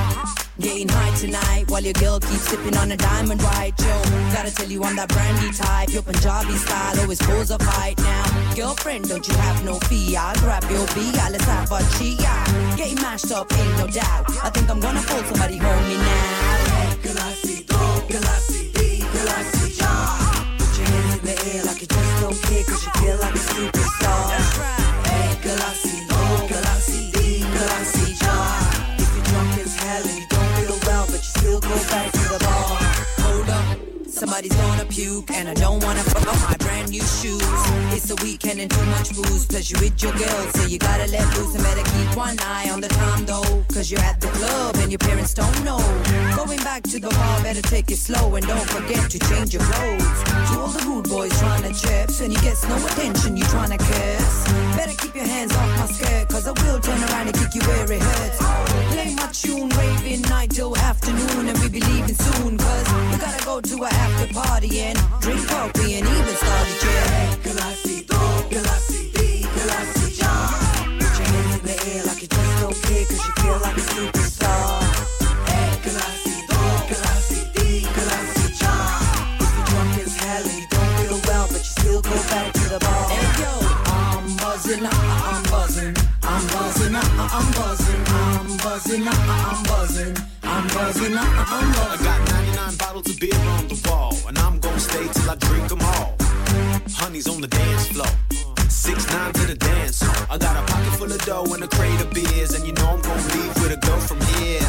Getting high tonight while your girl keeps sipping on a diamond white. Yo, gotta tell you I'm that brandy type. Your Punjabi style always pulls a fight now. Girlfriend, don't you have no fear. Grab your beer, let's have a cheer. Getting mashed up, ain't no doubt. I think I'm gonna pull somebody hold me now. Galassi, do, galassi, di, galassi, ya. Put your hand in the air like you just don't care, 'cause you feel like a superstar. That's right. Hey, galassi, do, galassi, di, galassi, ya. If you're drunk as hell and you don't but you still go back to the bar. Hold up, somebody's gonna puke, and I don't wanna fuck up my brand new shoes. It's a weekend and too much booze, plus you with your girl, so you gotta let loose and better keep one eye on the time though, 'cause you're at the club and your parents don't know. Going back to the bar, better take it slow and don't forget to change your clothes. To all the rude boys tryna chips, and you gets no attention, you tryna curse. Better keep your hands off my skirt, 'cause I will turn around and kick you where it hurts. Play my tune, raving night till afternoon, and we be leaving soon, 'cause we gotta go to a after party and drink coffee and even start a jam. Galassi, do, galassi, di, galassi, ya. Put your hand in the air like you just don't care, 'cause you feel like a superstar. Hey, galassi, do, galassi, di, galassi, ya. If you're drunk as hell and you don't feel well, but you still go back to the bar. Hey yo, I'm buzzing, I'm buzzing, I'm buzzing, I'm buzzing, I'm buzzing, I'm buzzing, I'm buzzing, I'm buzzing. I got ninety-nine bottles of beer on the wall, and I'm gonna stay till I drink them all. Honey's on the dance floor, six nine to the dance. I got a pocket full of dough and a crate of beers, and you know I'm gonna leave with a girl from here.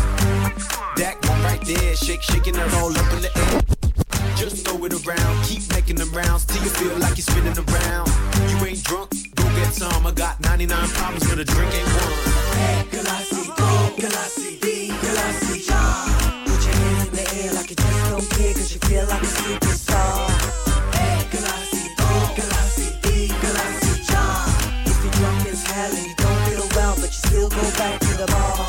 That one right there, shake, shaking it all up in the air. Just throw it around, keep making them rounds till you feel like you're spinning around. You ain't drunk, go get some. I got ninety-nine problems, but a drink ain't one. Hey, galassi, do, galassi, di, galassi, ya. Like you just don't care, 'cause you feel like a superstar. Hey, galassi, do, galassi, di, galassi, ya. If you're drunk as hell and you don't feel well, but you still go back to the bar.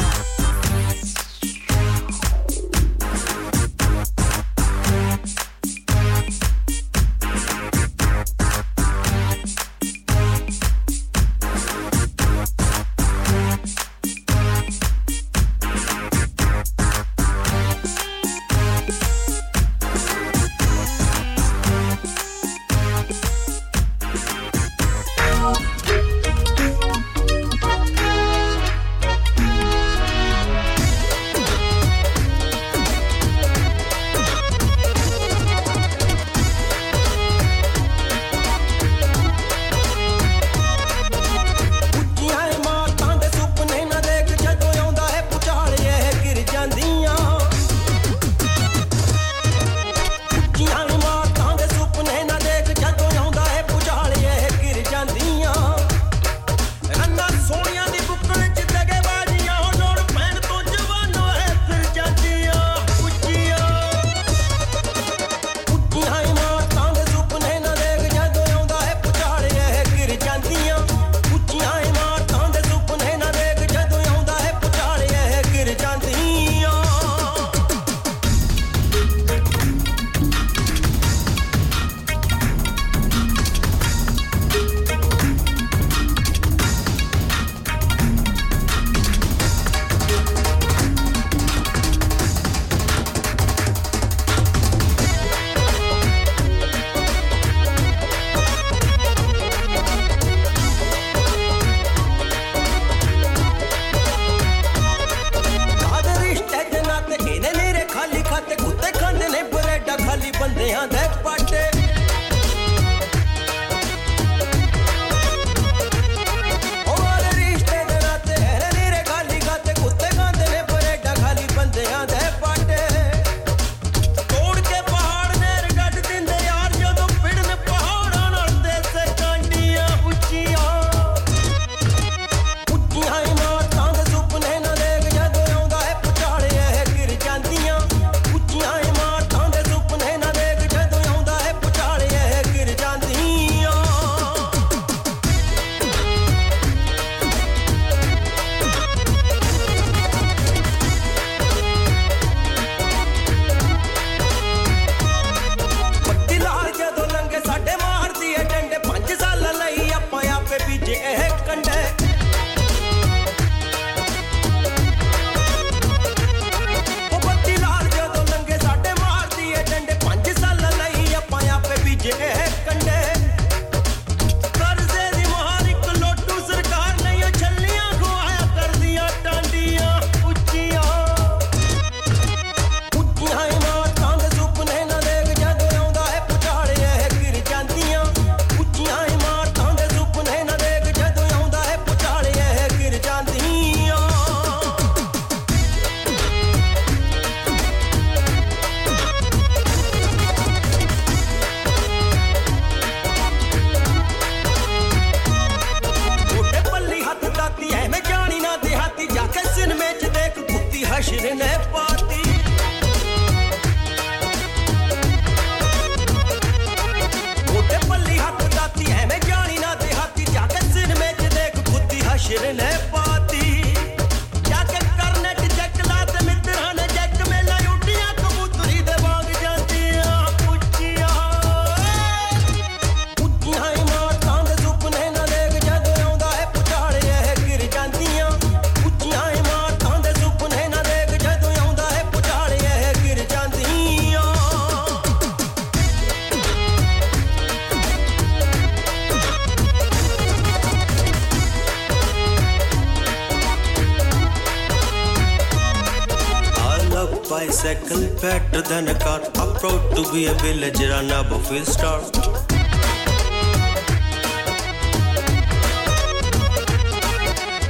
Better than a car, I'm proud to be a villager and a Buffalo star.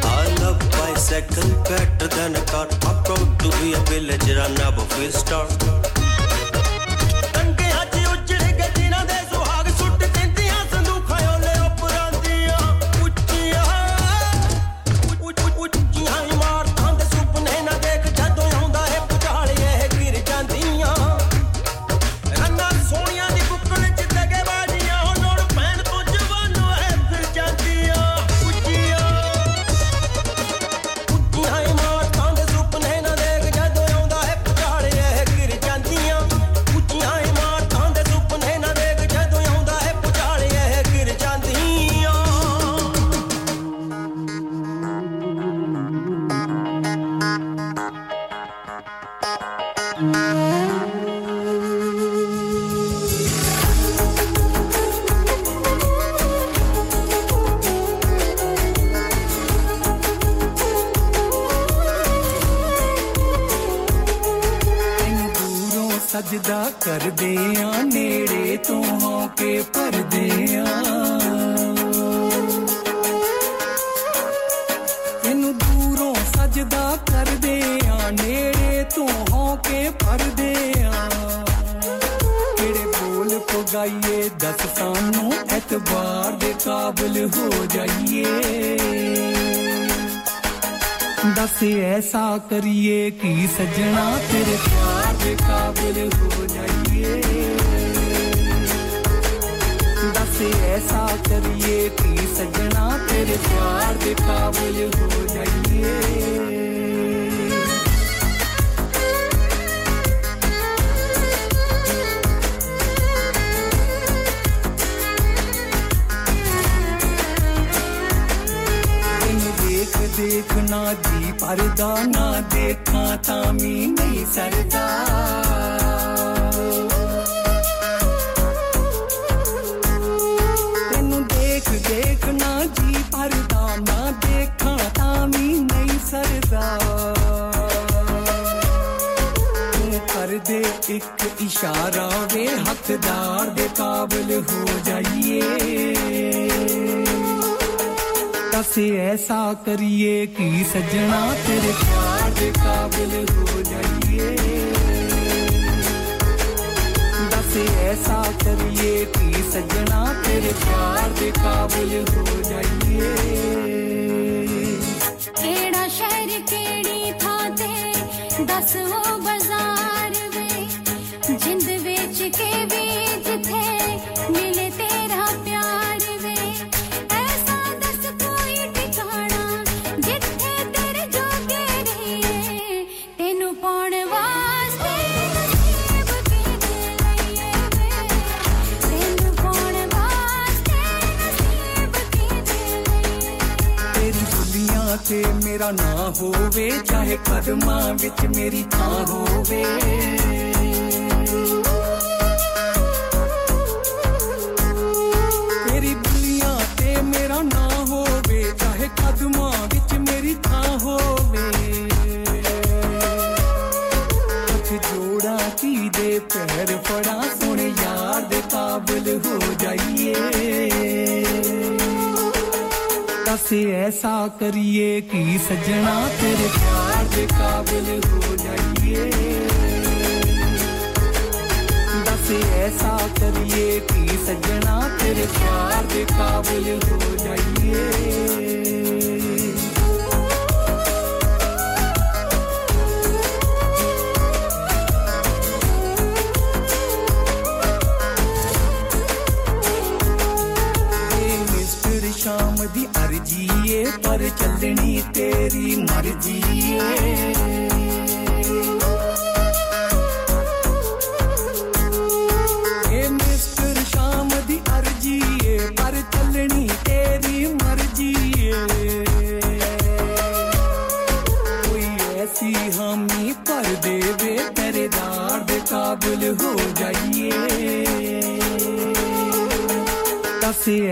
I love bicycle better than a car, I'm proud to be a villager and a Buffalo star.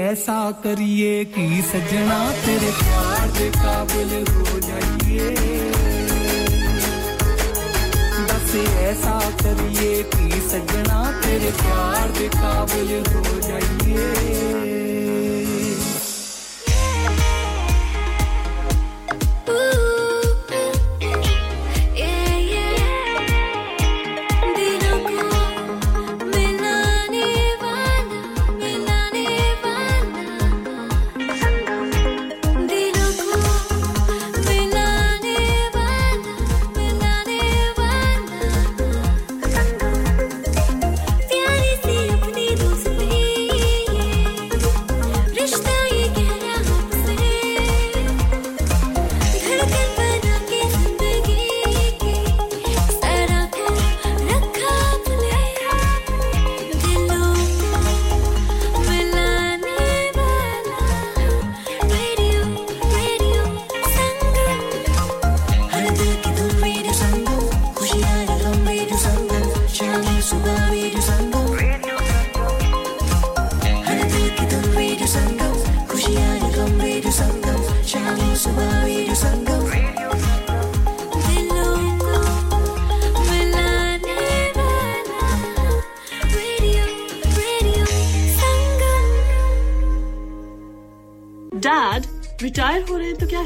ऐसा करिए कि सजना तेरे प्यार के काबिल हो जाइए बस ऐसा करिए कि सजना तेरे प्यार के काबिल हो जाइए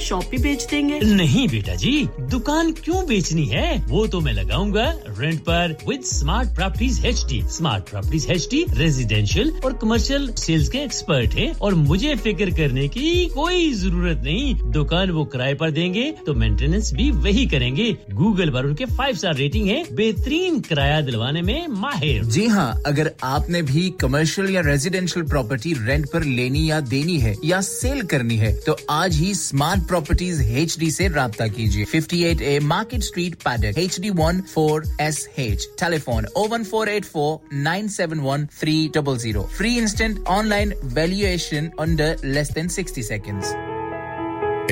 शॉप भी बेच देंगे नहीं बेटा जी दुकान क्यों बेचनी है वो तो मैं लगाऊंगा रेंट पर with smart properties HD smart properties HD residential और कमर्शियल सेल्स के एक्सपर्ट हैं और मुझे फिक्र करने की कोई जरूरत नहीं दुकान वो किराए पर देंगे तो मेंटेनेंस भी वही करेंगे गूगल पर उनके five स्टार रेटिंग है बेहतरीन किराया दिलवाने में माहिर जी हां अगर आपने भी कमर्शियल या रेजिडेंशियल प्रॉपर्टी रेंट पर लेनी या देनी है या सेल करनी है तो आज ही स्मार्ट प्रॉपर्टीज एचडी से राब्ता कीजिए fifty-eight A Market Street Paddock H D one four S H telephone oh one four eight four nine seven one three zero zero free instant online valuation under less than sixty seconds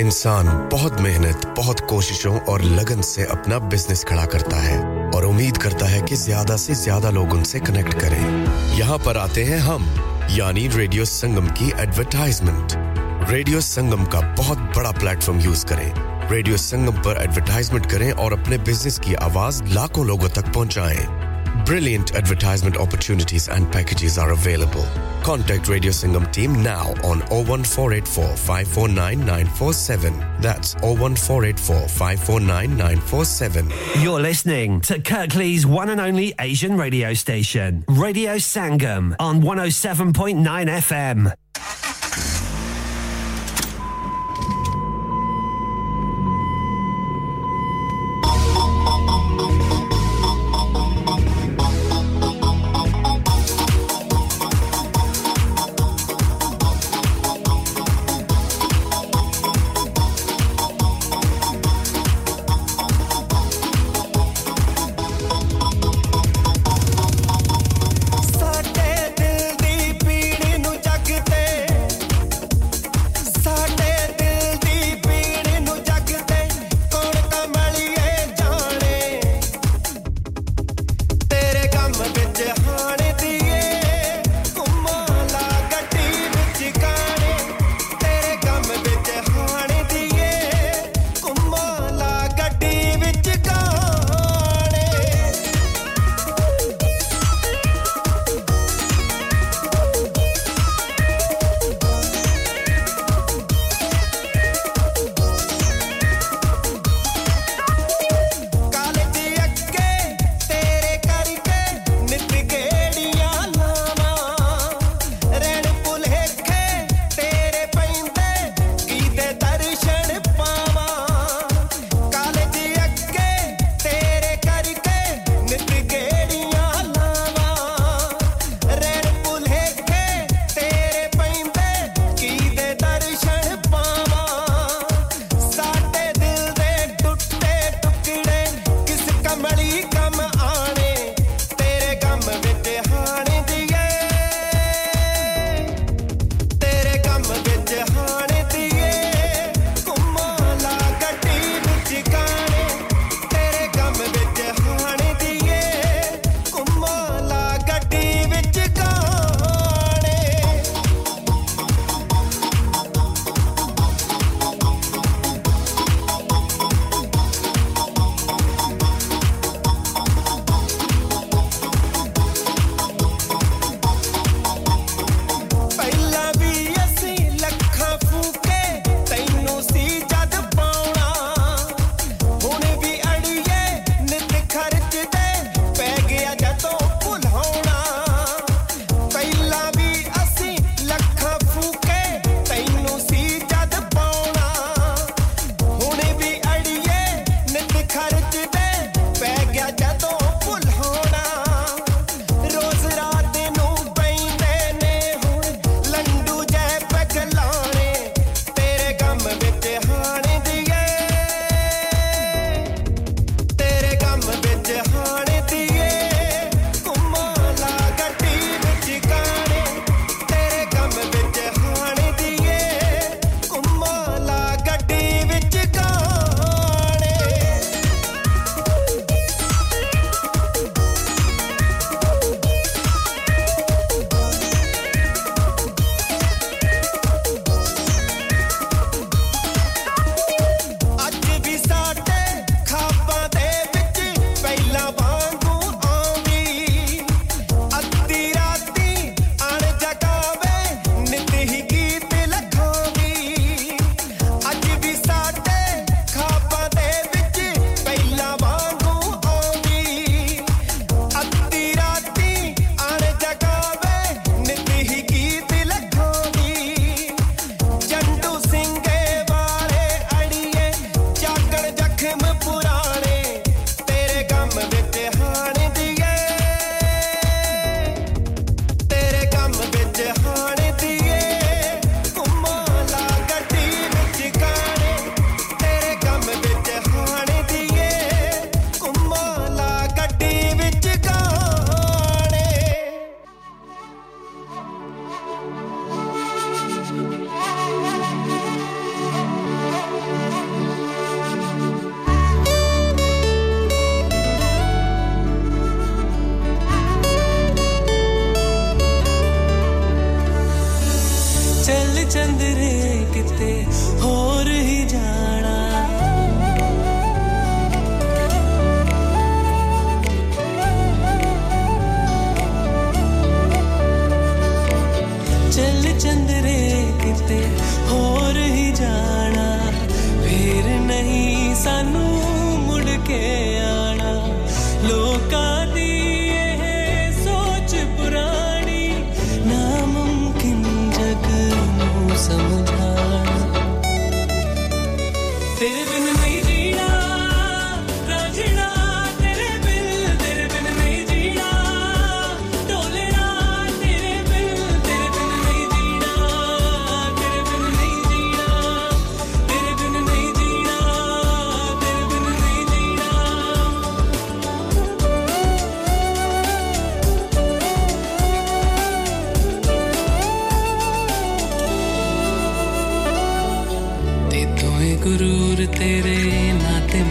इंसान बहुत मेहनत बहुत कोशिशों और लगन से अपना business खड़ा करता है और उम्मीद करता है कि ज्यादा से ज्यादा लोग उनसे कनेक्ट करें यहां पर आते हैं हम यानी रेडियो संगम की एडवर्टाइजमेंट रेडियो संगम का बहुत बड़ा प्लेटफार्म यूज करें रेडियो संगम पर एडवर्टाइजमेंट करें और अपने बिजनेस की आवाज लाखों लोगों तक पहुंचाएं। Brilliant advertisement opportunities and packages are available. Contact Radio Sangam team now on oh one four eight four five four nine nine four seven. That's oh one four eight four five four nine nine four seven. You're listening to Kirkley's one and only Asian radio station, Radio Sangam on one oh seven point nine F M.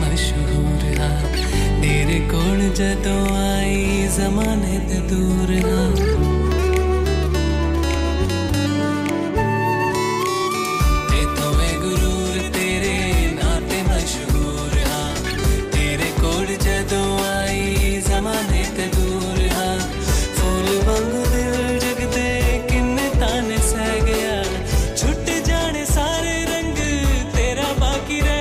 मशहूर हा तेरे कोल जदों आई ज़माने ते दूर हा ते तो मैं गुरूर तेरे नाते मशहूर हा तेरे कोल जदों आई ज़माने ते दूर हा फूल वांग दिल जगदे किन्ने ताने सह गया छुट जाने सारे रंग तेरा बाकी रह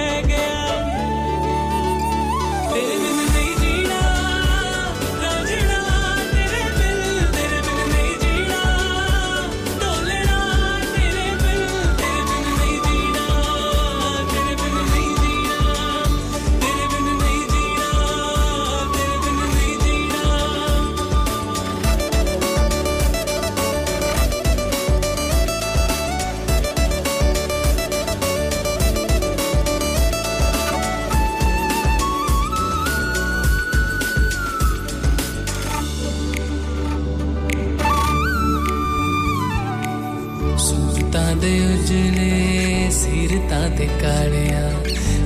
ते कालिया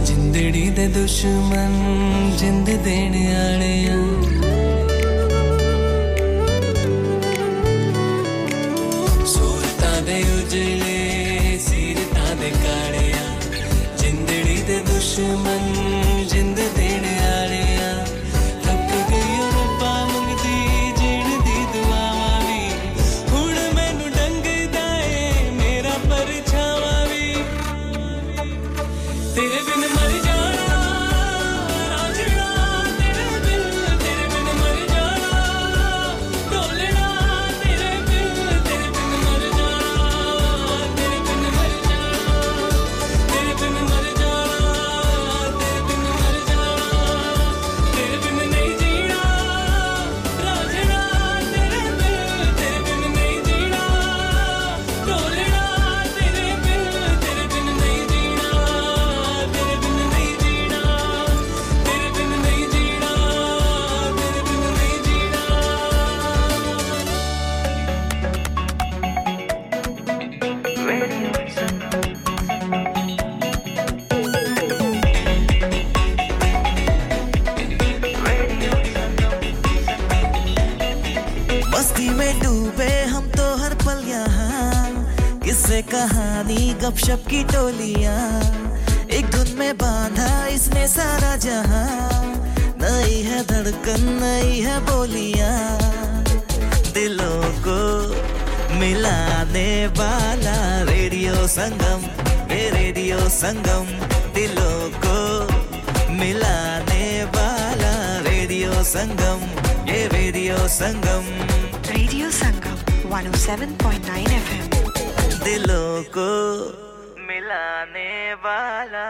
जिंदड़ी दे दुश्मन जिंद देने आलिया सूरतां दे उजले सिरतां दे कालिया जिंदड़ी दे दुश्मन जिंद देने आलिया थक गई रब्बा मंगदी जीण दी दुआवां वी हुण मैनू डंगदा ए मेरा परछावां वी तेरे बिन मर जाना रांझणा तेरे बिन तेरे बिन मर जाना डोलना तेरे बिन तेरे बिन मर जाना तेरे बिन मर जाना तेरे बिन मर जाना तेरे बिन मर जाना तेरे बिन नहीं जीना रांझणा तेरे बिन तेरे बिन नहीं जीना डोलना तेरे बिन तेरे बिन नहीं जीना तेरे बिन नहीं जीना तेरे बिन नहीं जीना तेरे बिन नहीं जीना Radio Sangam Radio Sangam मस्ती में डूबे हम तो हर पल यहाँ किस्से कहानी गपशप की टोलियाँ एक धुन में बांधा इसने सारा जहां नई है धड़कन नई है बोलियां दिलों को मिलाने वाला रेडियो संगम ये रेडियो संगम दिलों को मिलाने वाला रेडियो संगम ये radio Sangam radio Sangam one oh seven point nine F M दिलों को मिलाने वाला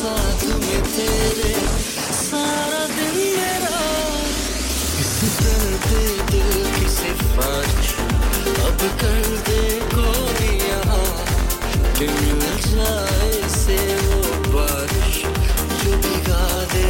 साथ में तेरे सारा दिन मेरा इस तड़पते दिल की सिफारिश अब कर दे कोई यहाँ कि मिल जाए से वो बारिश जो भिगा दे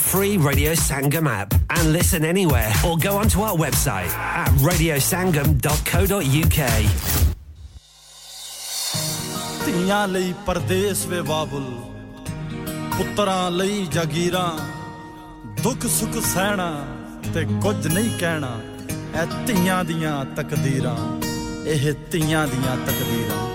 free Radio Sangam app and listen anywhere or go onto our website at radio sangam dot co dot u k tiyan lai pardes ve babul putran lai jagira dukh sukh sehna te kuj nahi kehna eh tiyan diyan takdeeran eh tiyan diyan takdeeran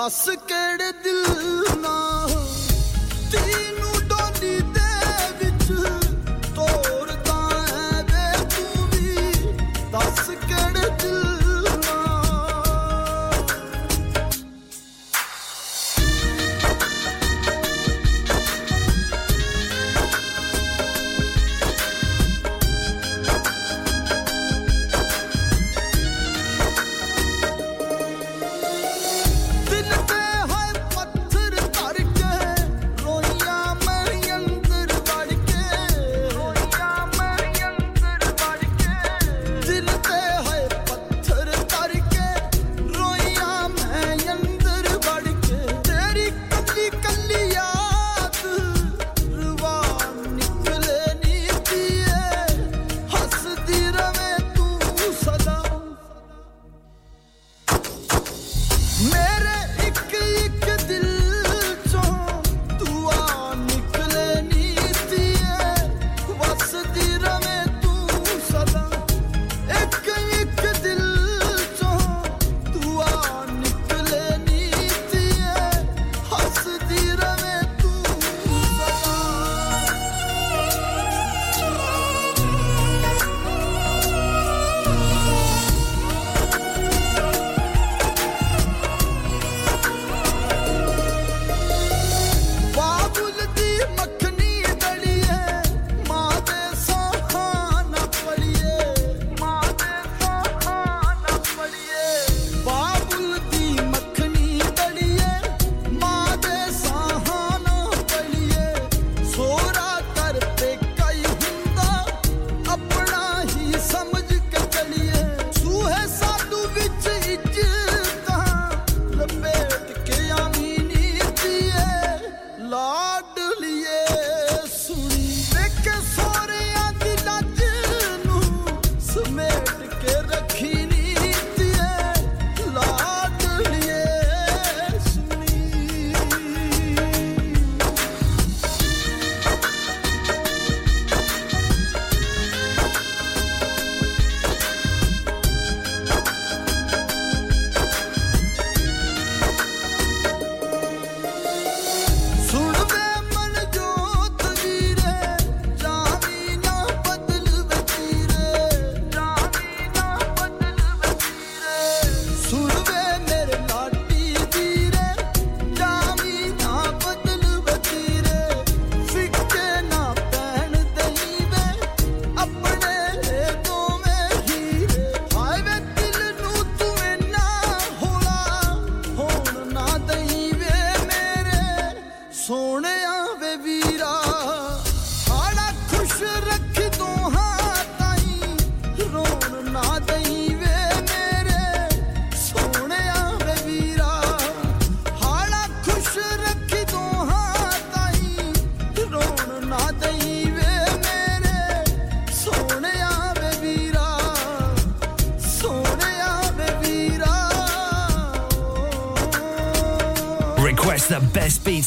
दस केड़े दिल ना तीनू डोली दे विच तोड़दा है वे तू भी दस केड़े दिल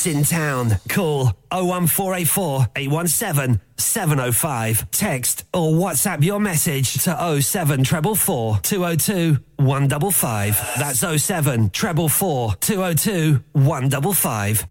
in town. Call oh one four eight four, eight one seven, seven oh five. Text or WhatsApp your message to oh seven four four, two oh two, one five five. That's oh seven four four, two oh two, one five five.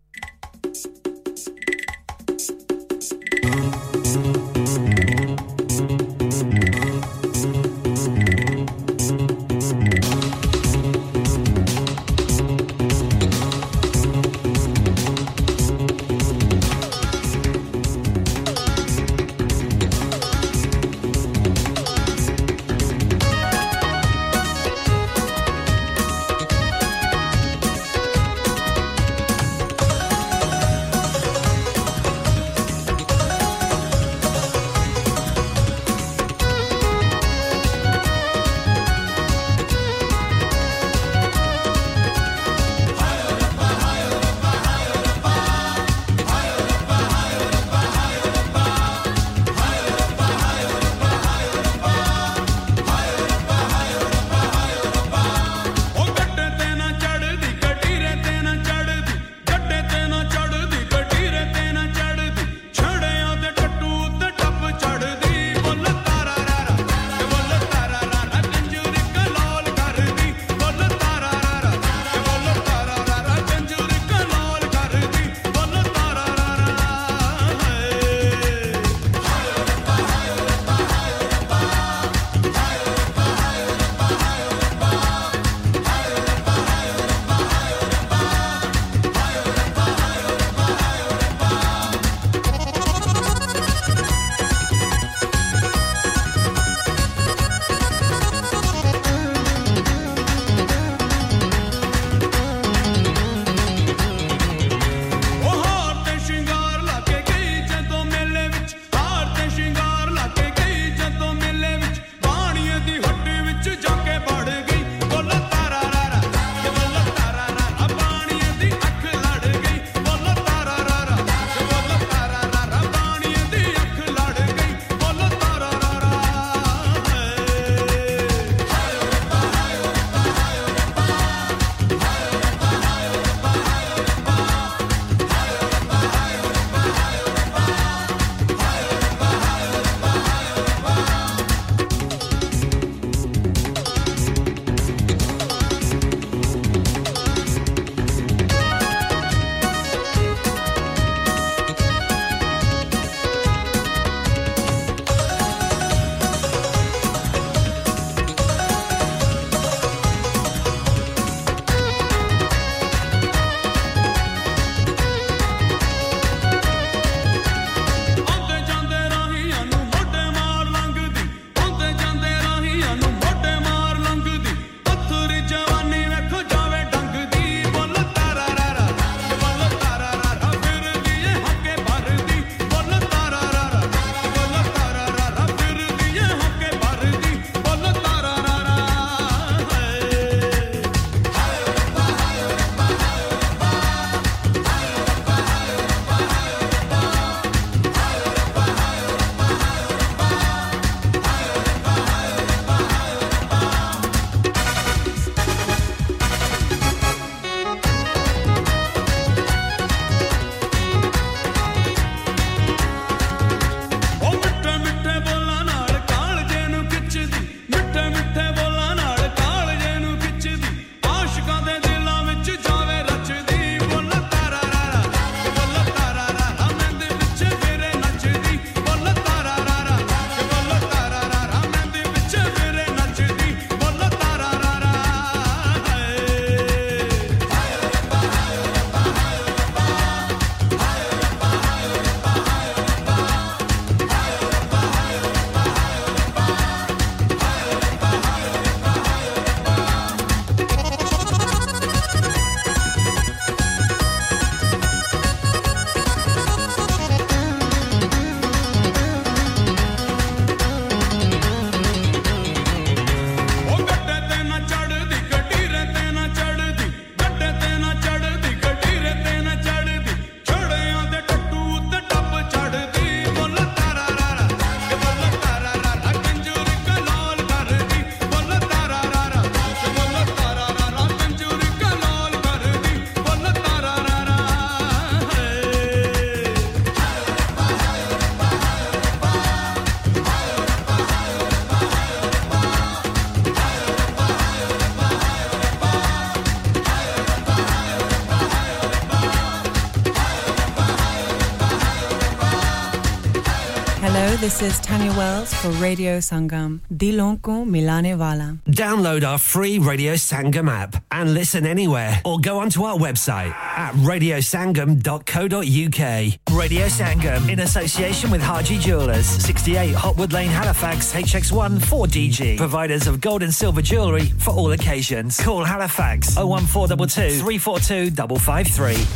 this is Tanya Wells for Radio Sangam. Dilon ko milane wala. Download our free Radio Sangam app and listen anywhere or go onto our website at radio sangam dot co dot u k. Radio Sangam in association with Haji Jewelers, sixty-eight Hotwood Lane, Halifax, H X one four D G. Providers of gold and silver jewellery for all occasions. Call Halifax oh one four two two, three four two five five three.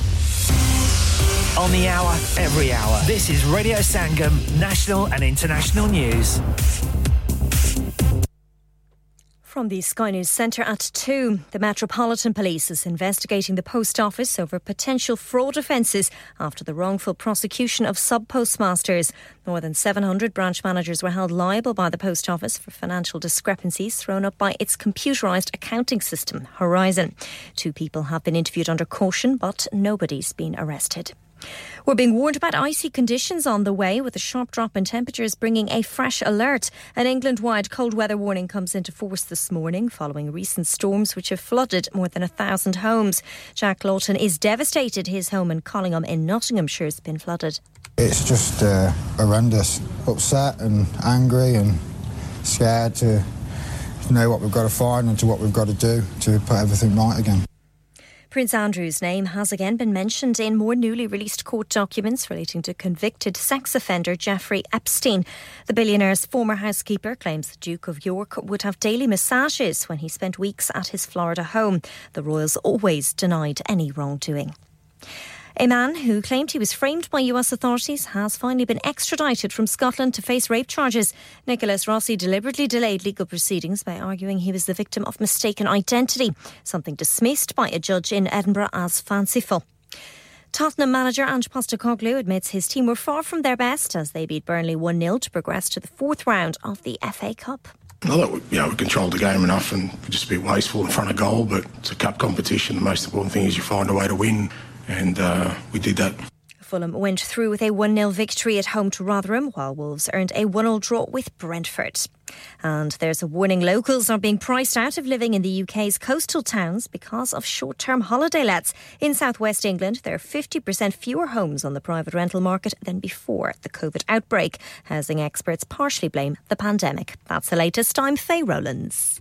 On the hour, every hour. This is Radio Sangam, national and international news. From the Sky News Centre at two, the Metropolitan Police is investigating the post office over potential fraud offences after the wrongful prosecution of sub-postmasters. More than seven hundred branch managers were held liable by the post office for financial discrepancies thrown up by its computerised accounting system, Horizon. Two people have been interviewed under caution, but nobody's been arrested. We're being warned about icy conditions on the way, with a sharp drop in temperatures bringing a fresh alert. An England-wide cold weather warning comes into force this morning following recent storms which have flooded more than a thousand homes. Jack Lawton is devastated. His home in Collingham in Nottinghamshire has been flooded. It's just uh, horrendous. Upset and angry and scared to know what we've got to find and to what we've got to do to put everything right again. Prince Andrew's name has again been mentioned in more newly released court documents relating to convicted sex offender Jeffrey Epstein. The billionaire's former housekeeper claims the Duke of York would have daily massages when he spent weeks at his Florida home. The royals always denied any wrongdoing. A man who claimed he was framed by U S authorities has finally been extradited from Scotland to face rape charges. Nicholas Rossi deliberately delayed legal proceedings by arguing he was the victim of mistaken identity, something dismissed by a judge in Edinburgh as fanciful. Tottenham manager Ange Postecoglou admits his team were far from their best as they beat Burnley one nil to progress to the fourth round of the F A Cup. I thought we, you know, we controlled the game enough and were just a bit wasteful in front of goal, but it's a cup competition. The most important thing is you find a way to win. And uh, we did that. Fulham went through with a one nil victory at home to Rotherham, while Wolves earned a one all draw with Brentford. And there's a warning. Locals are being priced out of living in the U K's coastal towns because of short-term holiday lets. In southwest England, there are fifty percent fewer homes on the private rental market than before the COVID outbreak. Housing experts partially blame the pandemic. That's the latest. I'm Faye Rollins.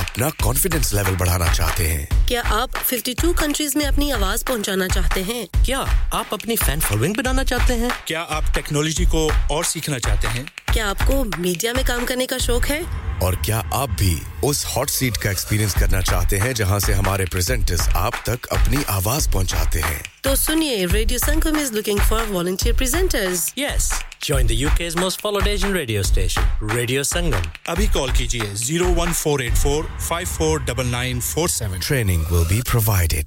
अपना confidence level बढ़ाना चाहते हैं क्या आप fifty-two countries में अपनी आवाज पहुंचाना चाहते हैं क्या आप अपनी फैन फॉलोइंग बनाना चाहते हैं क्या आप टेक्नोलॉजी को और सीखना चाहते हैं क्या आपको मीडिया में काम करने का शौक है और क्या आप भी उस हॉट सीट का एक्सपीरियंस करना चाहते हैं जहां से हमारे प्रेजेंटर्स आप तक अपनी आवाज पहुंचाते हैं तो सुनिए radio Sangam is looking for volunteer presenters. Yes, join the U K's most followed Asian radio station, Radio Sangam. Abhi call kijiye oh one four eight four, five four nine nine four seven. Training will be provided.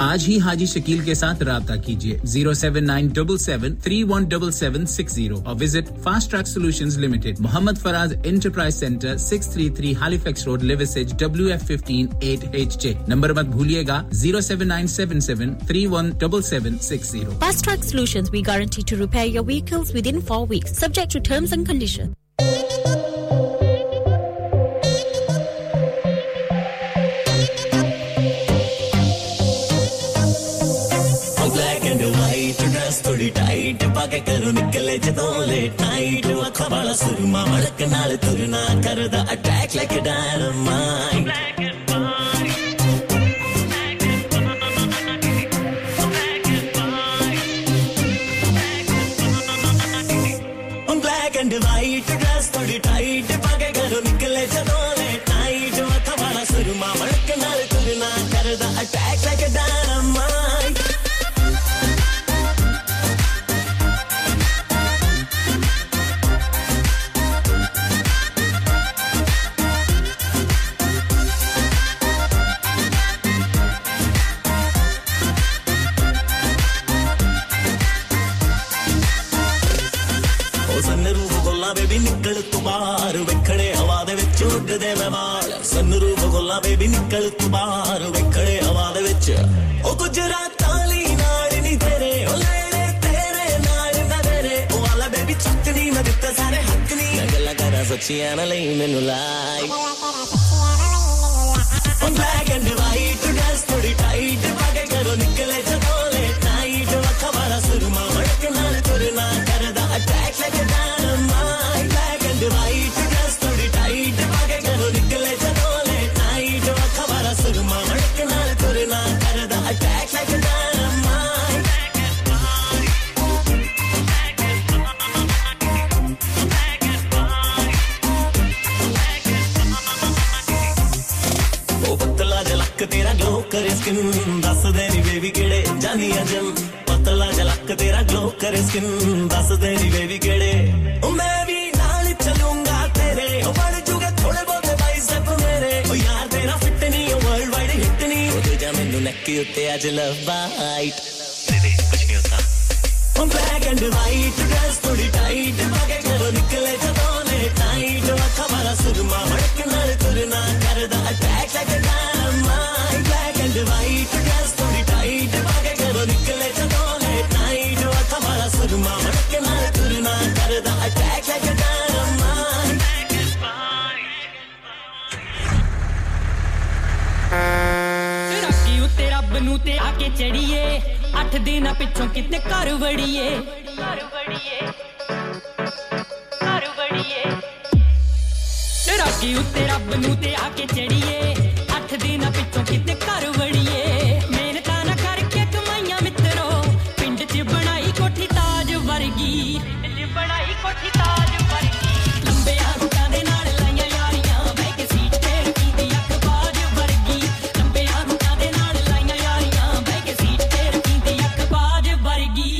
आज ही हाजी शकील के साथ राब्ता कीजिए oh seven nine seven seven three one seven seven six zero और visit fast track solutions limited Mohammad Faraz enterprise centre six thirty-three Halifax road Liversedge W F one five eight H J number मत भूलिएगा oh seven nine seven seven three one seven seven six zero Fast Track Solutions we guarantee to repair your vehicles within four weeks subject to terms and conditions थोड़ी tight पाके करू निकले जदों late night आंखा वाला सुरमा मड़क नाल तुरना करदा attack like a dynamite black and white black and white black and white उन ब्लैक एंड वाइट ड्रेस थोड़ी टाइट पाके करू निकले जदों लेट नाइट आंखा वाला सुरमा baby nikal tu baar vekhde hawa de vich udd de main waal sunroof golla baby nikal tu baar vekhde hawa de vich o gujarat taali naal ni tere o lene tere naal na tere o wala baby chutni na ditta sare hakni laga laga ra sachiya na lai menu lai on black and white dress thodi tight pake karo nikle jabole tight wakha wala surma mak naal turna karda attack like a dynamite black and white dress thodi tight pake karo nikle jabole tight wakha wala surma mak naal turna karda attack like a dynamite black and white black and white black and white oh patla ja lakk tera glow kare skin das de ni baby kede jani ajam patla ja lakk tera glow kare skin das de ni baby kede oh main bhi naal chalunga tere oh badh juge thode bote bicep mere oh yaar tera fit nahi oh worldwide hit nahi oh tuja mainu neck utte aaj love bite baby kuch nahi hota on black and white dress thodi tight pake karo nikle jabon tight wakha wala surma madk naal turna karda attack like a dynamite white dress thodi tight pake karo nikle jabole tight wakha wala surma mak naal turna karda attack like a dynamite black and white tera ki utte rabb nu te aake chadiye eight din pichon kitne kar vadiye kar vadiye kar vadiye tera ki utte rabb nu te aake chadiye दिन पिछों कितने घर वड़िए मेहनत ना करके कमाइया मित्रों पिंड च बनाई कोठी ताज वर्गी पिंड च बनाई कोठी ताज वर्गी लंबे हाथों दे नाल लाइया यारियां बैठ के सीट पे रखी दी अखबार वर्गी लंबे हाथों दे नाल लाइया यारियां बैठ के सीट पे रखी दी अखबार वर्गी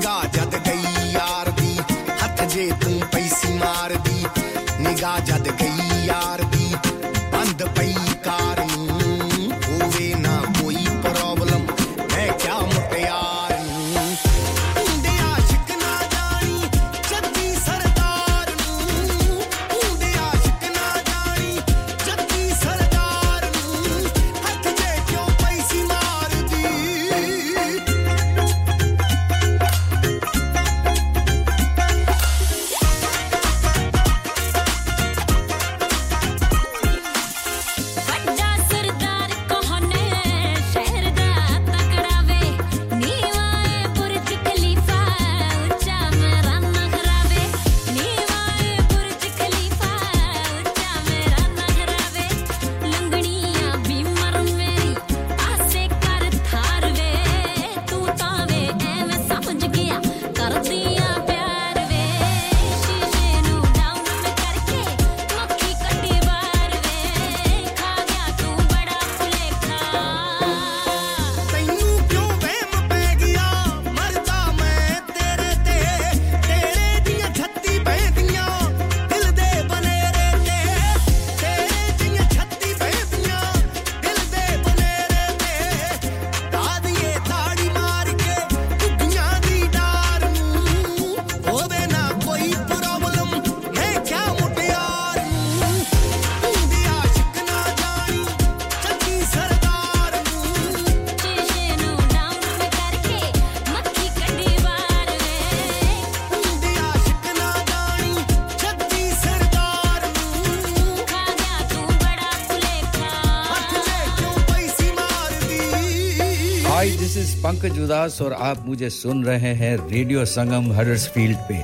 लगा जद गई यार दी हथ जे तू पैसी मार दी निगाह जद गई यार दी बंद पई कार नूं होवे ना कोई प्रॉब्लम मैं क्या मुटे यार नूं उंदे आशिक ना जानी जद्दी सरदार नूं उंदे आशिक ना जानी जद्दी सरदार नूं हथ जे क्यों पैसी मार दी जुदास और आप मुझे सुन रहे हैं रेडियो संगम हडर्सफील्ड पे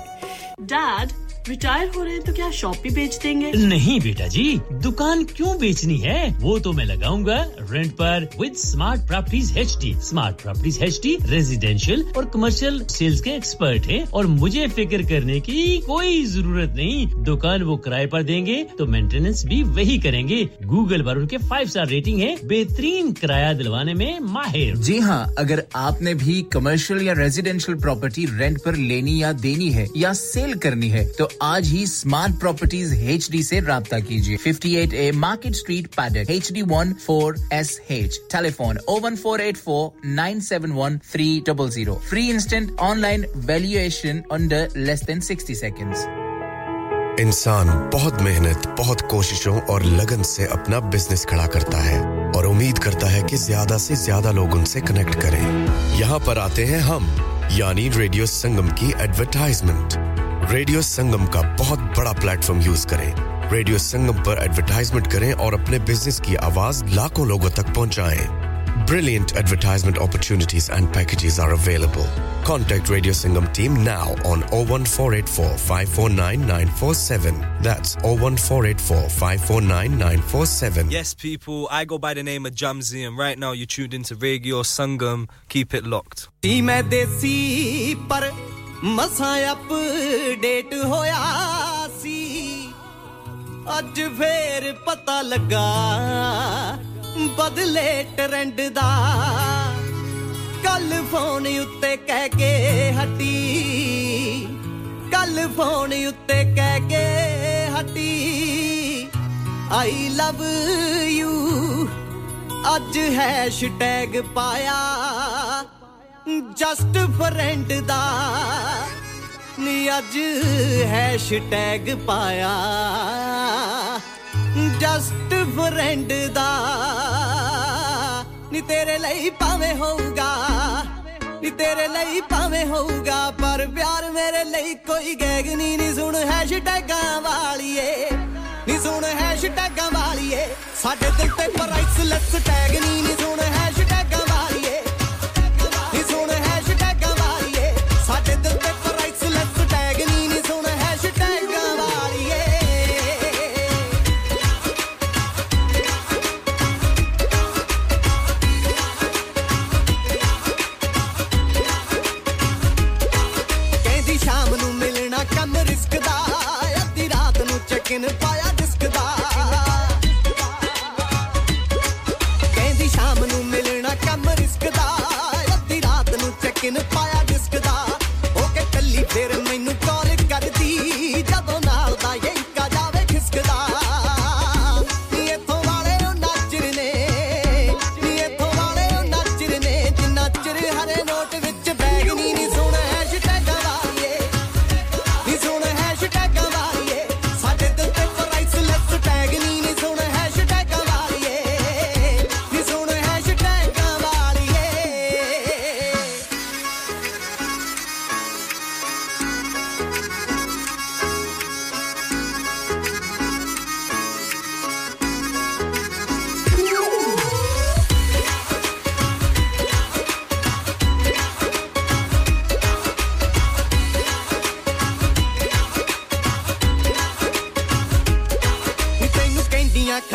डैड रिटायर हो रहे हैं तो क्या शॉप भी बेच देंगे नहीं बेटा जी दुकान क्यों बेचनी है वो तो मैं लगाऊंगा रेंट पर with smart properties HD smart properties HD residential और कमर्शियल सेल्स के एक्सपर्ट हैं और मुझे फिक्र करने की कोई जरूरत नहीं दुकान वो किराए पर देंगे तो मेंटेनेंस भी वही करेंगे गूगल पर उनके five स्टार रेटिंग है बेहतरीन किराया दिलवाने में माहिर जी हां अगर आपने भी कमर्शियल या रेजिडेंशियल प्रॉपर्टी रेंट पर लेनी या देनी है या सेल करनी है तो आज ही स्मार्ट प्रॉपर्टीज एचडी से राब्ता कीजिए fifty-eight A market street Paddock H D one four S H telephone oh one four eight four nine seven one three zero zero free instant online valuation under less than sixty seconds इंसान बहुत मेहनत बहुत कोशिशों और लगन से अपना business खड़ा करता है और उम्मीद करता है कि ज्यादा से ज्यादा लोग उनसे कनेक्ट करें यहां पर आते हैं हम यानी रेडियो संगम की एडवर्टाइजमेंट रेडियो संगम का बहुत बड़ा प्लेटफार्म यूज करें रेडियो संगम पर एडवर्टाइजमेंट करें और अपने बिजनेस की आवाज लाखों लोगों तक पहुंचाएं Brilliant advertisement opportunities and packages are available. Contact Radio Sangam team now on oh one four eight four five four nine nine four seven. That's oh one four eight four five four nine nine four seven. Yes, people, I go by the name of Jamzi, and right now you're tuned into Radio Sangam. Keep it locked. ਅੱਜ ਫੇਰ ਪਤਾ ਲੱਗਾ ਬਦਲੇ trend ਦਾ ਕੱਲ phone ਉੱਤੇ ਕਹਿ ਕੇ ਹਟੀ ਕੱਲ ਫੋਨ ਉੱਤੇ ਕਹਿ ਕੇ ਹਟੀ ਆਈ ਲਵ ਯੂ ਅੱਜ ਹੈਸ਼ਟੈਗ ਪਾਇਆ ਜਸਟ ਫਰੈਂਡ ਦਾ ਨੀ ਅੱਜ ਹੈਸ਼ਟੈਗ ਪਾਇਆ ਜਸਟ ਫਰੈਂਡ ਦਾ ਨੀ ਤੇਰੇ ਲਈ ਭਾਵੇਂ ਹੋਊਗਾ ਨੀ ਤੇਰੇ ਲਈ ਭਾਵੇਂ ਹੋਊਗਾ ਪਰ ਪਿਆਰ ਮੇਰੇ ਲਈ ਕੋਈ ਗੈਗਨੀ ਨੀ ਸੁਣ ਹੈਸ਼ਟੈਗਾਂ ਵਾਲੀਏ ਨੀ ਸੁਣ ਹੈਸ਼ਟੈਗਾਂ ਵਾਲੀਏ ਸਾਡੇ ਦਿਲ ਤੇ ਪ੍ਰਾਈਸਲੈਸ ਟੈਗ ਨੀ ਨੀ ਸੁਣ ਹੈਸ਼ਟੈਗਾਂ ਵਾਲੀਏ ਨੀ ਸੁਣ ਹੈਸ਼ਟੈਗਾਂ ਵਾਲੀਏ ਸਾਡੇ ਦਿਲ ਤੇ ਕਿਨ ਪਾਇਆ ਡਿਸਕ ਦਾ ਕਹਿੰਦੀ ਸ਼ਾਮ ਨੂੰ ਮਿਲਣਾ ਕੰਮ ਰਿਸਕ ਦਾ ਅੱਧੀ ਰਾਤ ਨੂੰ ਚੈੱਕ ਇਨ ਪਾਇਆ ਡਿਸਕ ਦਾ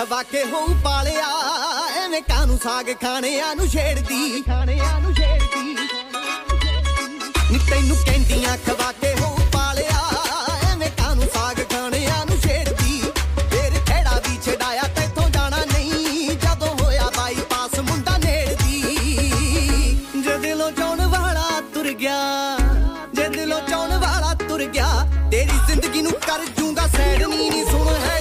ਖਵਾ ਕੇ ਹੋਊ ਪਾਲਿਆ ਐਵੇਂ ਕਾਨੂੰ ਸਾਗ ਖਾਣਿਆਂ ਨੂੰ ਛੇੜਦੀ ਖਾਣਿਆਂ ਨੂੰ ਛੇੜਦੀ ਨੀ ਤੈਨੂੰ ਕਹਿੰਦੀਆਂ ਖਵਾ ਕੇ ਹੋਊ ਪਾਲਿਆ ਐਵੇਂ ਕਾਨੂੰ ਸਾਗ ਖਾਣਿਆਂ ਨੂੰ ਛੇੜਦੀ ਫੇਰ ਖੇੜਾ ਵੀ ਛਡਾਇਆ ਤੈਥੋਂ ਜਾਣਾ ਨਹੀਂ ਜਦੋਂ ਹੋਇਆ ਬਾਈਪਾਸ ਮੁੰਡਾ ਨੇੜਦੀ ਜੇ ਦਿਲੋਂ ਚਾਉਣ ਵਾਲਾ ਤੁਰ ਗਿਆ ਜੇ ਦਿਲੋਂ ਚਾਉਣ ਵਾਲਾ ਤੁਰ ਗਿਆ ਤੇਰੀ ਜ਼ਿੰਦਗੀ ਨੂੰ ਕਰ ਜੂੰਗਾ ਸੈੜਨੀ ਨੀ ਸੁਣ ਹੈ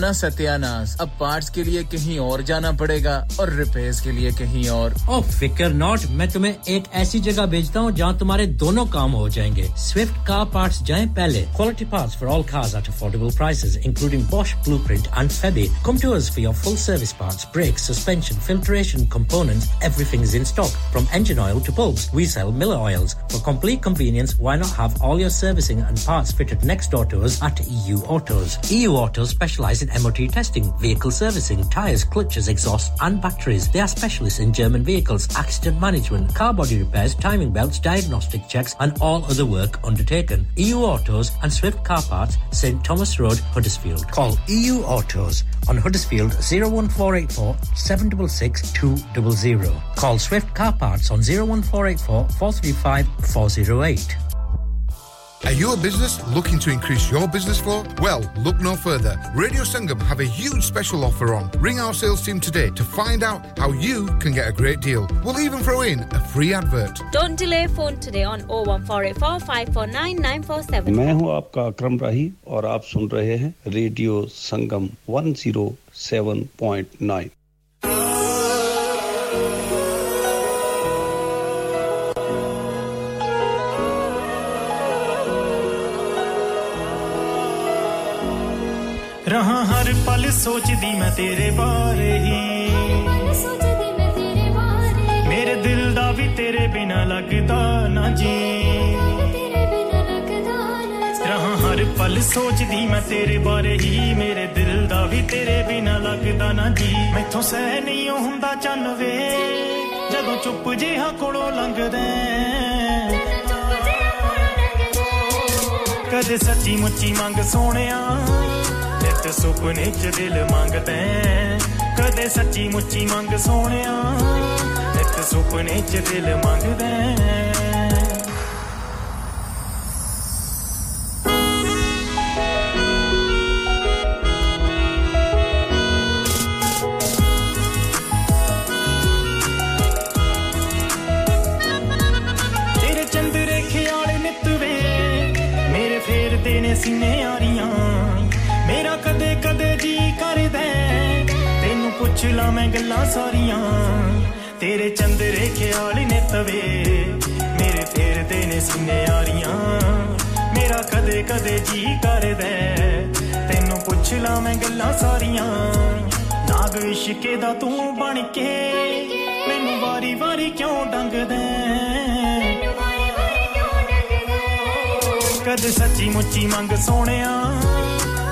ना सत्यानाश अब पार्ट्स के लिए कहीं और जाना पड़ेगा और रिपेयर्स के लिए कहीं और ओ फिकर नॉट मैं तुम्हें एक ऐसी जगह भेजता हूं जहां तुम्हारे दोनों काम हो जाएंगे स्विफ्ट कार पार्ट्स जाएं पहले quality parts for all cars at affordable prices including Bosch blueprint and Febi come to us for your full service parts brakes suspension filtration components everything is in stock from engine oil to bulbs we sell Miller oils for complete convenience why not have all your servicing and parts fitted next door to us at E U Autos E U Autos specialize in M O T testing, vehicle servicing, tyres, clutches, exhausts and batteries. They are specialists in German vehicles, accident management, car body repairs, timing belts, diagnostic checks and all other work undertaken. E U Autos and Swift Car Parts, St Thomas Road, Huddersfield. Call E U Autos on Huddersfield oh one four eight four, seven six six, two hundred. Call Swift Car Parts on oh one four eight four, four three five, four oh eight. Are you a business looking to increase your business flow? Well, look no further. Radio Sangam have a huge special offer on. Ring our sales team today to find out how you can get a great deal. We'll even throw in a free advert. Don't delay phone today on oh one four eight four, five four nine, nine four seven. मैं हूं आपका अकरम राही और आप सुन रहे हैं radio Sangam one oh seven point nine. रहा हर पल सोचदी मैं तेरे बारे ही सोचदी मैं तेरे बारे मेरे दिल दा भी तेरे बिना लगदा ना जी तेरे बिना लगदा ना जी रहा हर ਵੱਲ ਸੋਚਦੀ ਮੈਂ ਤੇਰੇ ਬਾਰੇ ਹੀ ਮੇਰੇ ਦਿਲ ਦਾ ਵੀ ਤੇਰੇ ਬਿਨਾ ਲੱਗਦਾ ਨਾ ਜੀ ਮੈਥੋਂ ਸਹਿ ਨਹੀਂ ਹੁੰਦਾ ਚੰਨ ਵੇ ਜਦੋਂ ਚੁੱਪ ਜਿਹਾ ਕੋਲੋਂ ਲੰਘਦੇ ਕਦੇ ਸੱਚੀ ਮੁੱਚੀ ਮੰਗ ਸੋਹਣਿਆ ਨਿੱਤ ਸੁਪਨੇ ਚ ਦਿਲ ਮੰਗਦੇ ਕਦੇ ਸੱਚੀ ਮੁੱਚੀ ਮੰਗ ਸੋਹਣਿਆ ਨਿੱਤ ਸੁਪਨੇ ਚ ਦਿਲ ਮੰਗਦੇ सीने आरियां मेरा कदे कदे जी कर दे तेनू पूछ ला मैं गल्ला सारियां तेरे चंद्रे ख्याल ने तवे मेरे फेर देने सीने आरियां मेरा कदे कदे जी कर दे तेनू पूछ ला मैं गल्ला सारियां नाग इश्के दा तू बन के मैनू वारी वारी क्यों डंग दे ਕਦੇ ਸੱਚੀ ਮੁੱਚੀ ਮੰਗ ਸੋਹਣਿਆ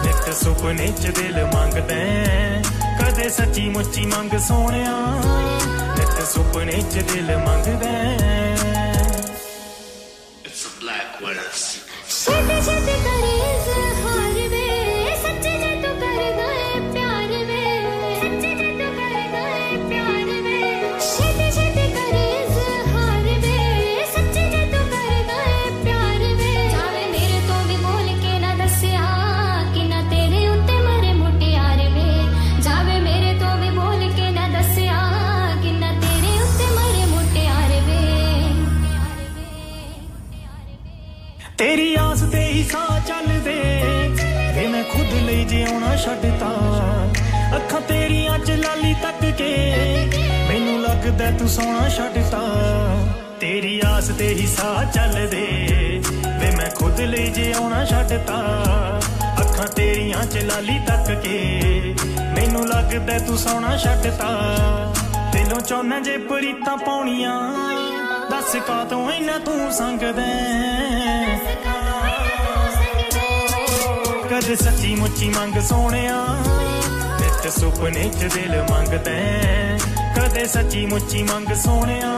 ਨਿੱਤ ਸੁਪਨੇ ਚ ਦਿਲ ਮੰਗਦੇ ਕਦੇ ਸੱਚੀ ਮੁੱਚੀ ਮੰਗ ਸੋਹਣਿਆ ਨਿੱਤ ਸੁਪਨੇ ਚ ਦਿਲ ਮੰਗਦੇ ਇਟਸ ਅ ਬਲੈਕ ਵਰਸ ਸੱਚੇ ਸੱਚੇ ਕਰੇ ਇਜ਼ਹਾਰ ਵੇ ਸੱਚੇ ਜੱਟ ਕਰਦਾ ਏ ਪਿਆਰ ਵੇ ਸੱਚੇ ਜੱਟ ਕਰਦਾ ਏ ਪਿਆਰ ਵੇ ਸੱਚੇ ਸੱਚੇ तेरी आस ते ही सा चल दे वे मैं खुद ले जीना छड़ता अखा तेरी अज लाली तक के मेनू लगदा तू सोना छड़ता तेरी आस ते ही सा चल दे वे मैं खुद ले जीना छड़ता अखा तेरी अज लाली तक के मेनू लगदा तू सोना छड़ता दिलों चोना जे परीता पौणियां दस का तो इना तू संग दे ਕਦੇ ਸੱਚੀ ਮੁੱਚੀ ਮੰਗ ਸੋਹਣਿਆ ਨਿੱਤ ਸੁਪਨੇ ਚ ਦਿਲ ਮੰਗਦੇ ਕਦੇ ਸੱਚੀ ਮੁੱਚੀ ਮੰਗ ਸੋਹਣਿਆ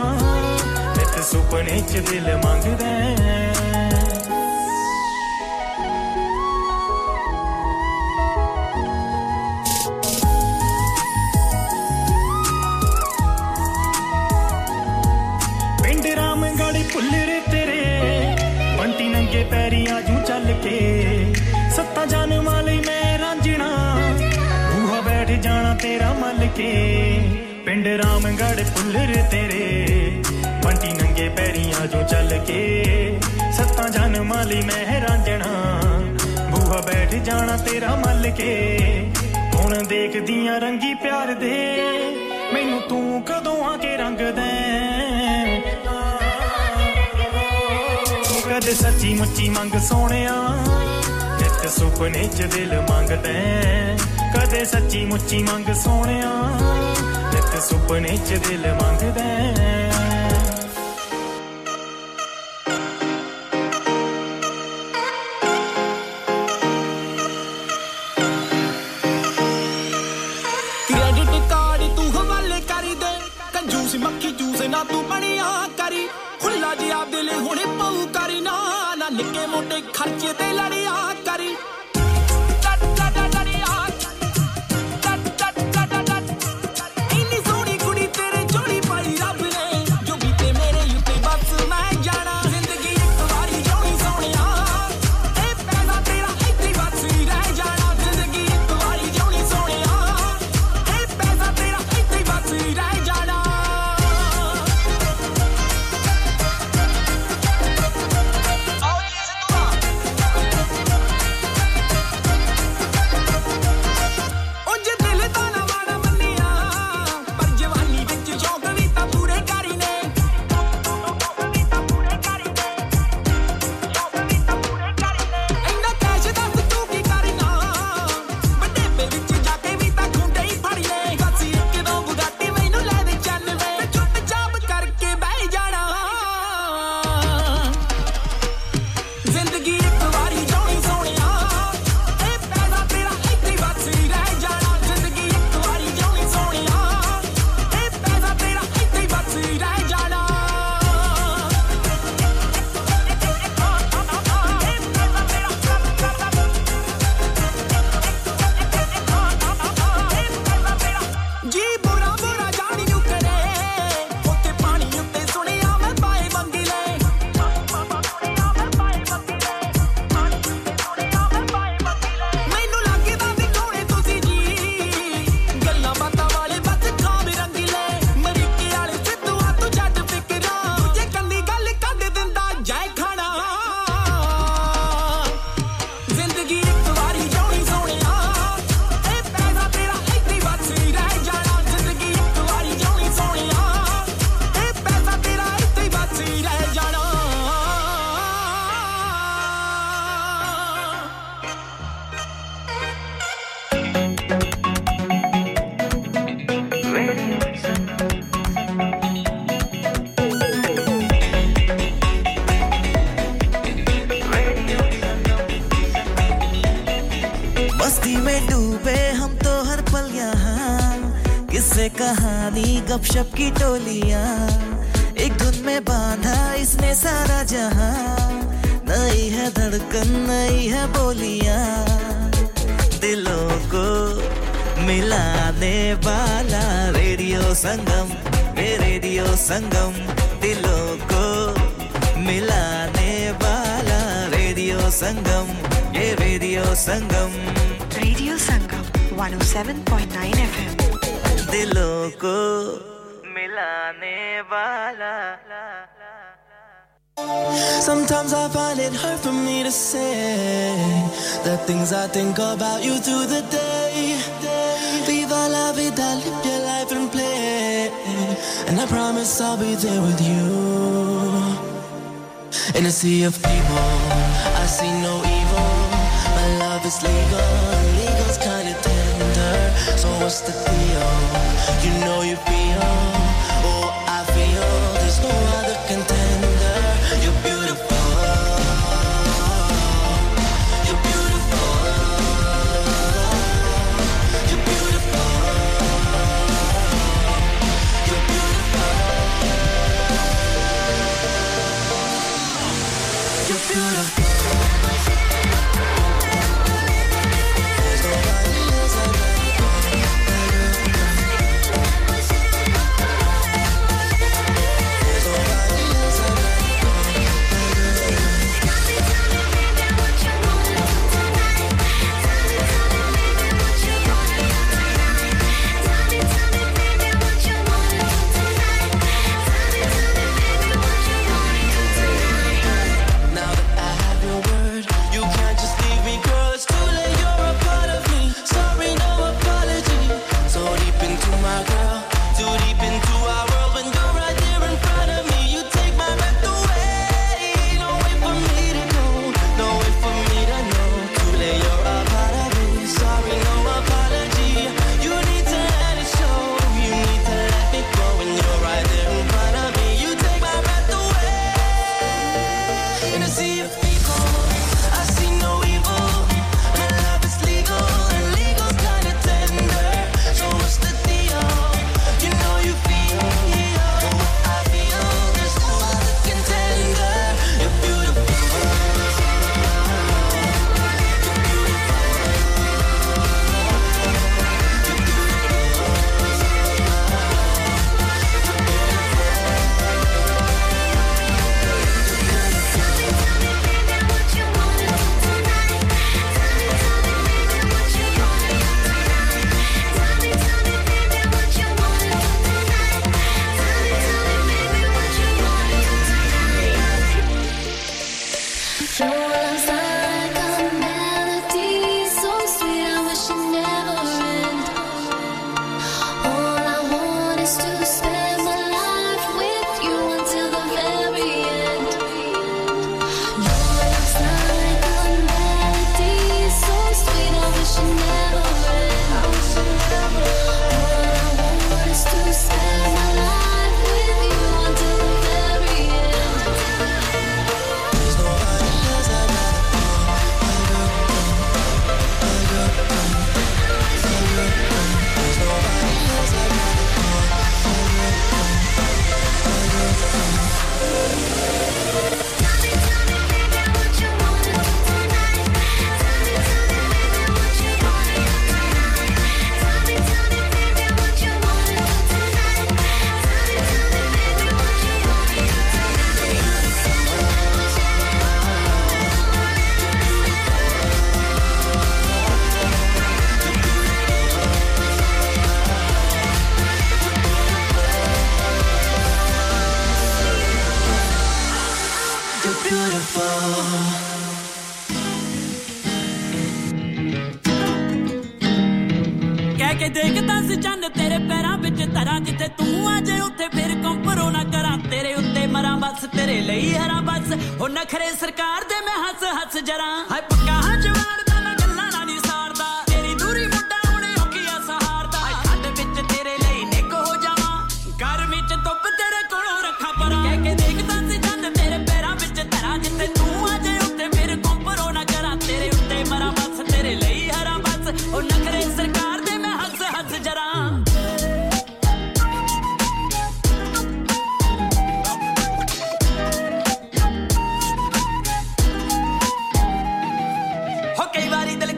ਨਿੱਤ ਸੁਪਨੇ ਚ ਦਿਲ ਮੰਗਦੇ तेरा मल के पिंड रामगढ़ पुल्लर तेरे बंटी नंगे पैरिया जो चल के सत्ता जान माली मैं रांझना बूहा बैठ जाना तेरा मल के हुण देख दिया रंगी प्यार दे मैनू तू कदों आके रंग दे कदे सच्ची मुच्ची मंग सोहणिया नित सुपने च दिल मंगदे ਕਦੇ ਸੱਚੀ ਮੁੱਚੀ ਮੰਗ ਸੋਹਣਿਆ ਨਿੱਤ ਸੁਪਨੇ ਚ ਦਿਲ ਮੰਗਦਾ मस्ती में डूबे हम तो हर पल यहाँ किससे कहानी गपशप की टोलियाँ एक धुन में बांधा इसने सारा जहाँ नई है धड़कन नई है बोलियाँ दिलों को मिलाने वाला रेडियो संगम ये रेडियो संगम दिलों को मिलाने वाला रेडियो संगम ये radio Sangam radio Sangam one oh seven point nine F M दिलों को मिलाने वाला Sometimes I find it hard for me to say the things I think about you through the day. Viva la vida, live your life and play. And I promise I'll be there with you. In a sea of people, I see no evil. My love is legal, legal's kind of tender. So what's the deal? You know you feel, oh I feel. There's no other contender. You're beautiful, you're beautiful, you're beautiful, you're beautiful, you're beautiful.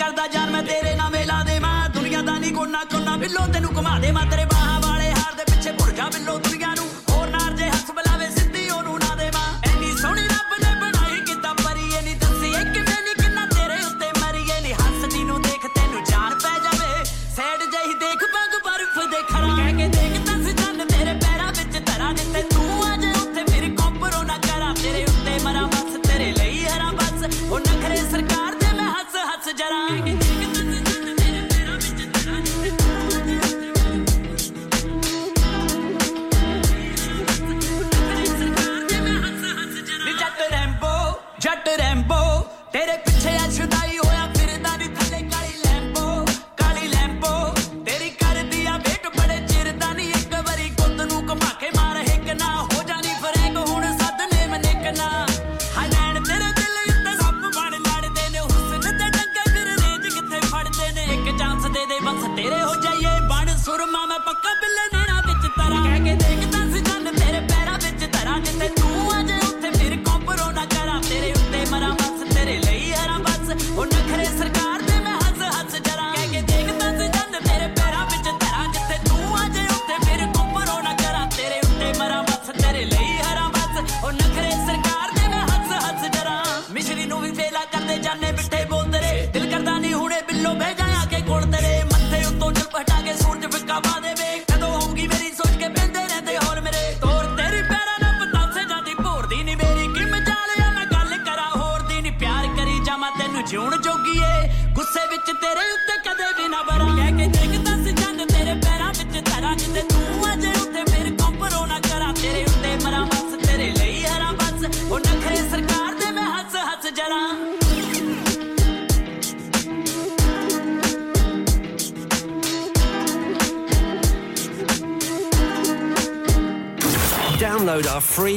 ਕਰਦਾ ਯਾਰ ਮੈਂ ਤੇਰੇ ਨਾਲ ਮੇਲਾ ਦੇ ਮੈਂ ਦੁਨੀਆ ਦਾ ਨਹੀਂ ਕੋਨਾ ਕੋਨਾ ਬਿੱਲੋ ਤੈਨੂੰ ਘੁਮਾ ਦੇ ਮੈਂ ਤੇਰੇ ਬਾਹਾਂ ਵਾਲੇ ਹਾਰ ਦੇ ਪਿੱਛੇ ਭੁੱਲ ਜਾ ਬਿੱਲੋ ਦੁਨੀਆ ਨੂੰ ਹੋਰ ਨਾਰ ਜੇ ਹੱਥ ਬਲਾਵੇ ਸਿੱਧੀ ਉਹਨੂੰ ਨਾ ਦੇ ਮਾਂ ਐਨੀ ਸੋਹਣੀ ਰੱਬ ਨੇ ਬਣਾਈ ਕਿੱਦਾਂ ਪਰੀਏ ਨਹੀਂ ਦੱਸੀ ਇਹ ਕਿਵੇਂ ਨਹੀਂ ਕਿੰਨਾ ਤੇਰੇ ਉੱਤੇ ਮਰੀਏ ਨਹੀਂ ਹੱਸਦੀ ਨੂੰ ਦੇਖ ਤੈਨੂੰ ਜਾਨ ਪੈ ਜਾਵੇ ਸੈਡ ਜਿਹੀ ਦੇਖ ਬੰਗ ਬਰਫ਼ ਦੇ ਖਰਾ ਕਹਿ ਕੇ ਦੇਖ ਤਸ ਜਨ ਤੇਰੇ ਪੈਰਾਂ ਵਿੱਚ ਧਰਾ ਦਿੱਤੇ ਤੂੰ ਆ ਜੇ ਉੱਥੇ ਫਿਰ ਕੰਪਰੋ ਨਾ ਕਰਾ ਤੇਰੇ ਉੱਤੇ ਮਰਾਂ ਬਸ ਤੇਰੇ ਲਈ ਹਰਾ ਬਸ ਉਹ ਨਖਰੇ ਸਰਕਾਰ Jara ke ke tum tum mere pera vich tera ni jatt rambo jatt rambo tere piche ashudai hoya firda ni thale kali lambo kali lambo teri kar diya wait bade chir da ni ek wari gund nu guma ke maar hik na ho jani farek hun sadne mane kana तेरे हो जाइए बण सुरमा मैं पक्का बिल्ले नैना विच तरा कह के देख दस जन तेरे पैरा विच तरा जिते तू अज उते फिर कंपरो ना करा तेरे उत्ते मरा बस तेरे लई हरा बस ओ नखरे सरकार दे मैं हंस हंस जरा कह के देख दस जन तेरे पैरा विच तरा जिते तू अज उते फिर कंपरो ना करा तेरे उत्ते मरा बस तेरे लई हरा बस ओ नखरे सरकार दे मैं हंस हंस जरा मिश्री नु भी फेला करदे जाने बिठे बोलदे रे दिल करदा नहीं हुणे बिल्लो भेज जा के कोड़ तेरे हटा के सूरज फिका पा दे वे कदों होगी मेरी सोच के बेंदे रहते और मेरे तोर तेरी पैरा ना पतासे जाती भोर दी नहीं मेरी कि मजालिया मैं गल करा होर दी नहीं प्यार करी जा मैं तेनू जीवन जोगी ए गुस्से विच तेरे उत्ते कदे भी ना बरा कह के देख दस जन तेरे पैरा विच धरा जिते तू अजे उत्ते मेरे कंपरो ना करा तेरे उत्ते मरा बस तेरे लई हरा बस ओ नखरे सरकार दे मैं हंस हंस जरा Download our free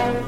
Bye.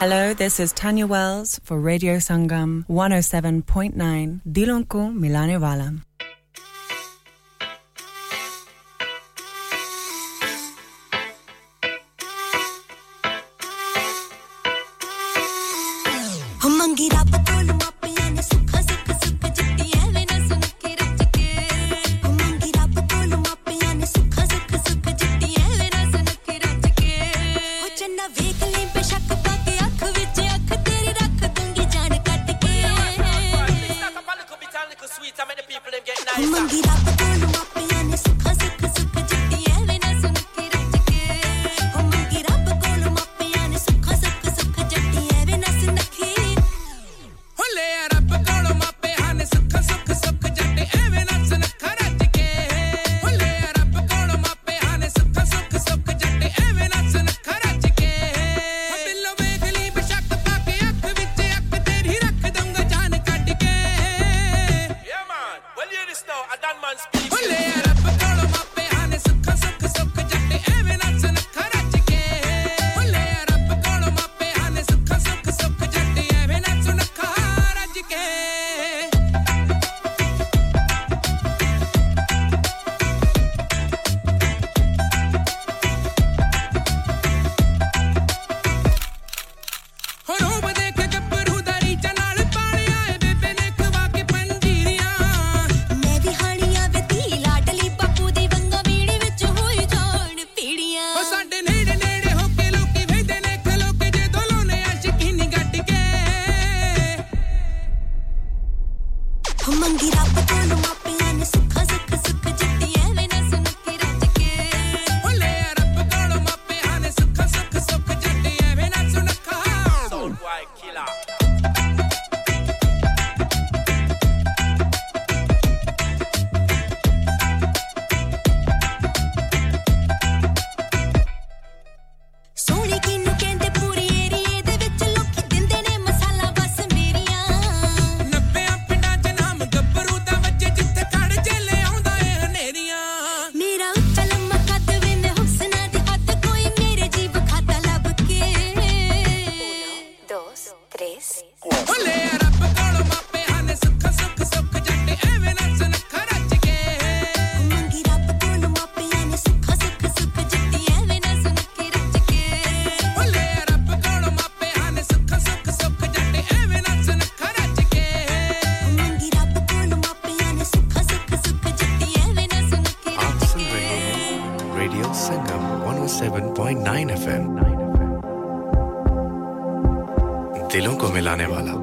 Hello, this is Tanya Wells for Radio Sangam one oh seven point nine Dilon ko milane wala. nine F M, दिलों को मिलाने वाला.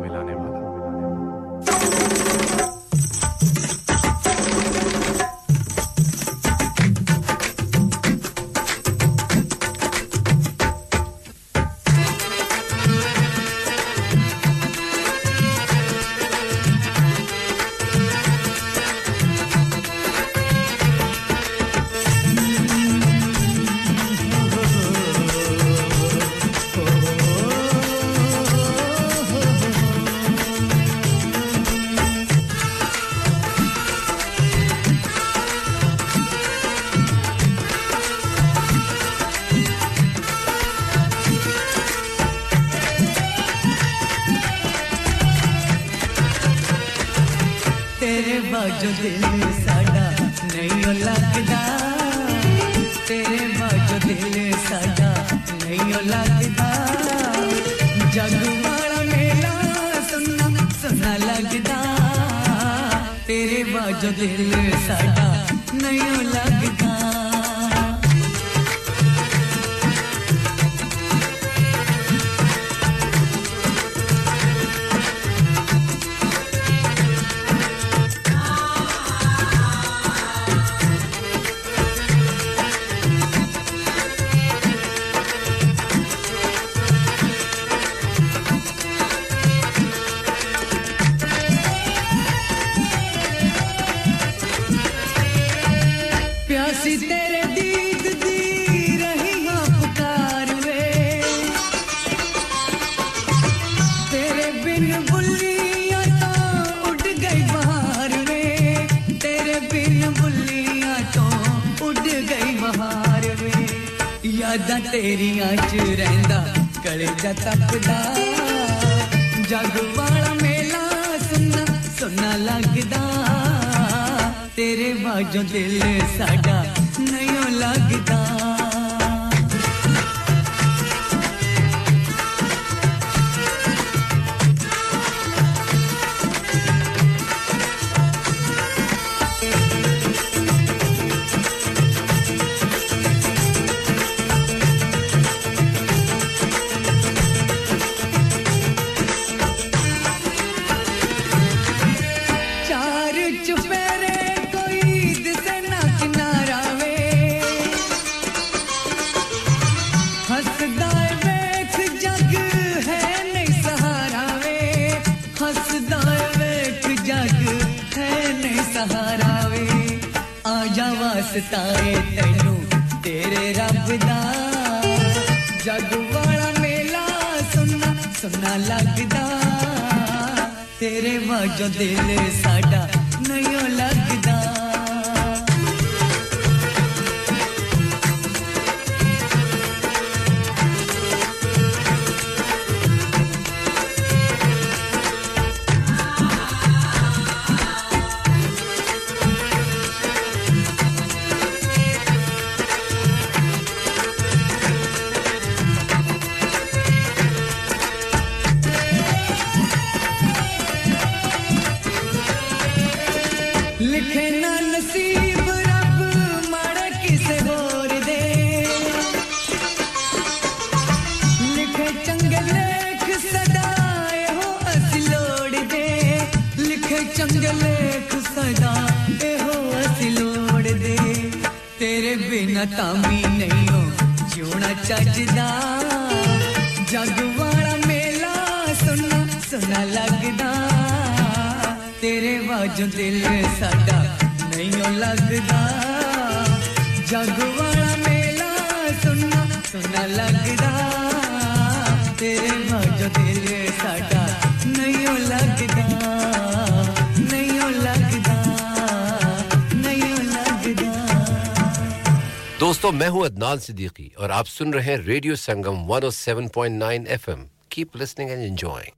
Siddiqui aur aap sun rahe hain Radio Sangam one oh seven point nine F M. Keep listening and enjoying.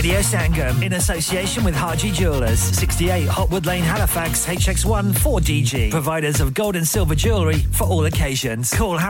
Radio Sangam, in association with Haji Jewelers, sixty-eight Hotwood Lane, Halifax, H X one four D G. Providers of gold and silver jewellery for all occasions. Call Haji